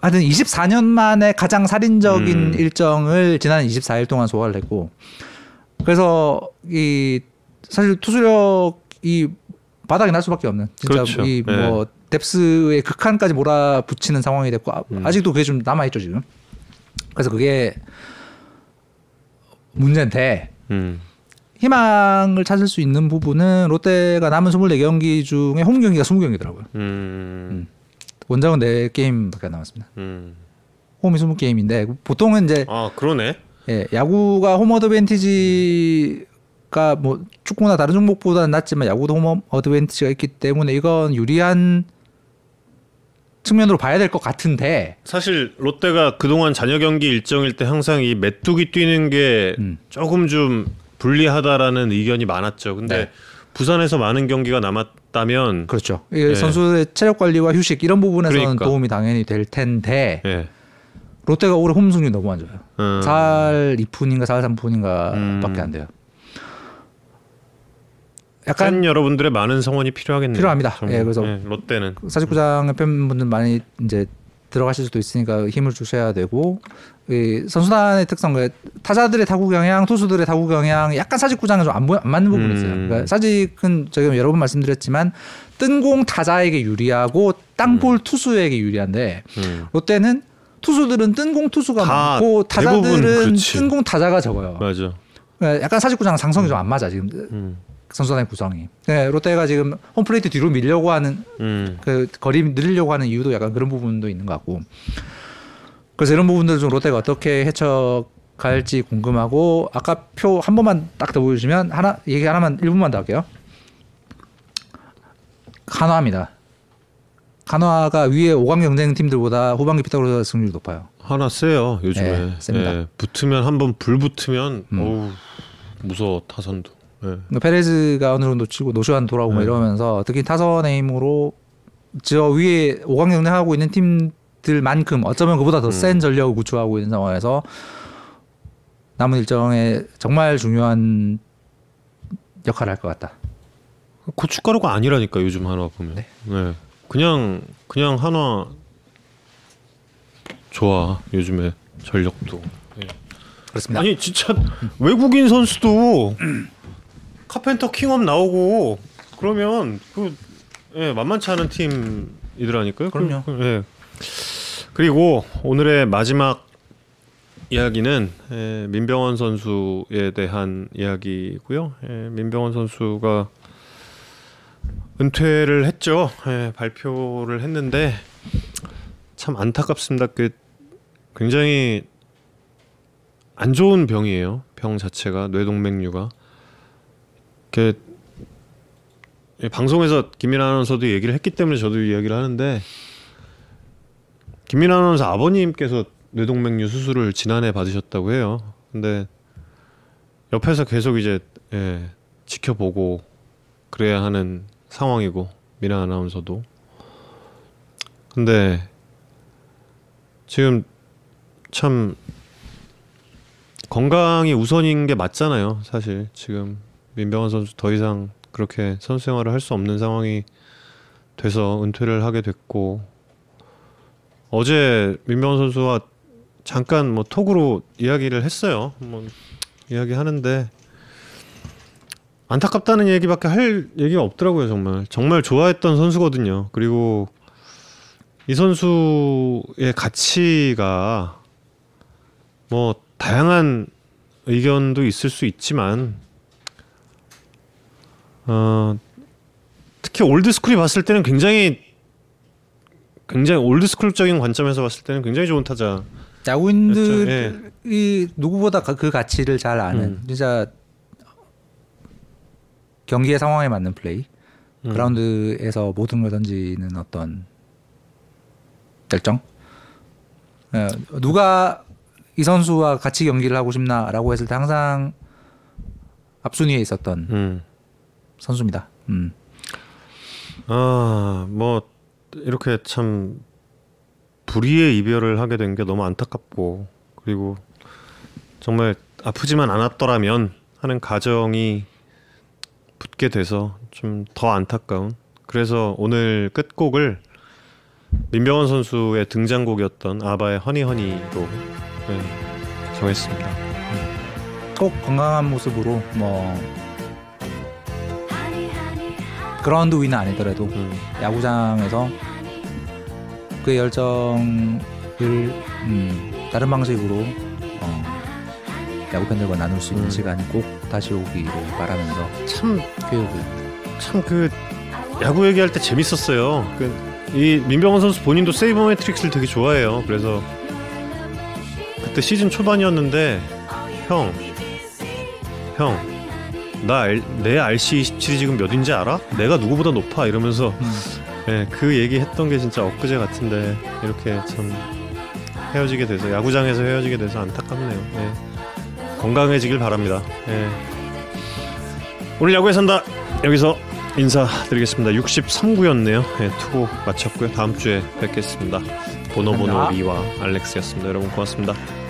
하여튼 이십사 년 만에 가장 살인적인 음. 일정을 지난 이십사 일 동안 소화를 했고, 그래서 이 사실 투수력이 바닥이 날 수밖에 없는 진짜 그렇죠. 이 뭐 네. 뎁스의 극한까지 몰아붙이는 상황이 됐고 음. 아직도 그게 좀 남아있죠 지금. 그래서 그게 문제인데 음. 희망을 찾을 수 있는 부분은 롯데가 남은 스물네 경기 중에 홈 경기가 스무 경기더라고요. 음. 음. 원정은 네 게임밖에 남았습니다. 음. 홈이 스무 게임인데 보통은 이제 아 그러네. 예, 야구가 홈 어드밴티지가 뭐 축구나 다른 종목보다는 낮지만 야구도 홈 어드밴티지가 있기 때문에 이건 유리한 측면으로 봐야 될 것 같은데, 사실 롯데가 그동안 잔여 경기 일정일 때 항상 이 메뚜기 뛰는 게 음. 조금 좀 불리하다라는 의견이 많았죠. 근데 네. 부산에서 많은 경기가 남았다면 그렇죠. 예. 선수의 체력 관리와 휴식 이런 부분에서는 그러니까. 도움이 당연히 될 텐데 예. 롯데가 올해 홈 승률이 너무 안 좋아요. 음. 사 할 이 푼인가 사 할 삼 푼인가 밖에 안 돼요. 약간 팬 여러분들의 많은 성원이 필요하겠네요. 필요합니다. 예, 그래서 예, 롯데는 사십구 장의 팬분들 많이 이제 들어가실 수도 있으니까 힘을 주셔야 되고, 이 선수단의 특성, 타자들의 타구 경향, 투수들의 타구 경향 약간 사직구장에 좀 안 안 맞는 부분이 있어요. 음. 그러니까 사직은 제가 여러 번 말씀드렸지만 뜬공 타자에게 유리하고 땅볼 음. 투수에게 유리한데 음. 롯데는 투수들은 뜬공 투수가 많고 타자들은 뜬공 타자가 적어요. 맞아. 그러니까 약간 사직구장 상성이 음. 좀 안 맞아 지금. 음. 선수단의 구성이. 네, 롯데가 지금 홈플레이트 뒤로 밀려고 하는 음. 그 거리 늘리려고 하는 이유도 약간 그런 부분도 있는 것 같고. 그래서 이런 부분들 좀 롯데가 어떻게 헤쳐갈지 궁금하고, 아까 표 한 번만 딱 더 보여주시면 하나 얘기 하나만 일 분만 더 할게요. 한화입니다. 한화가 위에 오 강 경쟁 팀들보다 후반기 피타고라스 승률이 높아요. 한화 세요 요즘에. 네, 네, 붙으면 한 번 불 붙으면 음. 어우, 무서워 타선도. 네. 페레즈가 어느 정도 치고 노쇼한 돌아오고 네. 이러면서 특히 타선의 힘으로 저 위에 오 강 경쟁하고 있는 팀들만큼 어쩌면 그보다 더 센 음. 전력을 구축하고 있는 상황에서 남은 일정에 정말 중요한 역할을 할 것 같다. 고춧가루가 아니라니까 요즘 한화 보면. 네. 네. 그냥 그냥 한화 좋아 요즘에 전력도. 네. 그렇습니다. 아니 진짜 외국인 선수도. 카펜터 킹업 나오고 그러면 그 예, 만만치 않은 팀이더라니까요. 그럼요. 그, 예. 그리고 오늘의 마지막 이야기는 예, 민병헌 선수에 대한 이야기고요. 예, 민병헌 선수가 은퇴를 했죠. 예, 발표를 했는데 참 안타깝습니다. 그 굉장히 안 좋은 병이에요. 병 자체가 뇌동맥류가. 방송에서 김민하 아나운서도 얘기를 했기 때문에 저도 이야기를 하는데, 김민하 아나운서 아버님께서 뇌동맥류 수술을 지난해 받으셨다고 해요. 근데 옆에서 계속 이제 예, 지켜보고 그래야 하는 상황이고 민하 아나운서도. 근데 지금 참 건강이 우선인 게 맞잖아요. 사실 지금 민병헌 선수 더 이상 그렇게 선수 생활을 할 수 없는 상황이 돼서 은퇴를 하게 됐고, 어제 민병헌 선수와 잠깐 뭐 톡으로 이야기를 했어요. 뭐 이야기하는데 안타깝다는 얘기밖에 할 얘기가 없더라고요. 정말 정말 좋아했던 선수거든요. 그리고 이 선수의 가치가 뭐 다양한 의견도 있을 수 있지만 어, 특히 올드스쿨이 봤을 때는 굉장히 굉장히 올드스쿨적인 관점에서 봤을 때는 굉장히 좋은 타자인 야구인들이 그렇죠. 예. 누구보다 그 가치를 잘 아는 음. 진짜 경기의 상황에 맞는 플레이, 음. 그라운드에서 모든 걸 던지는 어떤 결정. 누가 이 선수와 같이 경기를 하고 싶나라고 했을 때 항상 앞순위에 있었던 음. 선수입니다. 음. 아, 뭐 이렇게 참 불의의 이별을 하게 된 게 너무 안타깝고, 그리고 정말 아프지만 않았더라면 하는 가정이 붙게 돼서 좀 더 안타까운. 그래서 오늘 끝곡을 민병헌 선수의 등장곡이었던 아바의 허니허니로 네, 정했습니다. 꼭 건강한 모습으로 뭐 그라운드 위는 아니더라도 음. 야구장에서 그의 열정을 음, 다른 방식으로 어, 야구팬들과 나눌 수 있는 음. 시간이 꼭 다시 오기를 바라면서 참 참 그 야구 얘기할 때 재밌었어요. 그, 이 민병헌 선수 본인도 세이브 매트릭스를 되게 좋아해요. 그래서 그때 시즌 초반이었는데 형, 형 나 내 알씨 이십칠이 지금 몇인지 알아? 내가 누구보다 높아 이러면서 음. 예, 그 얘기 했던 게 진짜 엊그제 같은데 이렇게 참 헤어지게 돼서 야구장에서 헤어지게 돼서 안타깝네요. 예. 건강해지길 바랍니다. 예. 오늘 야구에 산다 여기서 인사드리겠습니다. 육십삼 구였네요. 예, 투고 마쳤고요. 다음 주에 뵙겠습니다. 보노보노 리와 알렉스였습니다. 여러분 고맙습니다.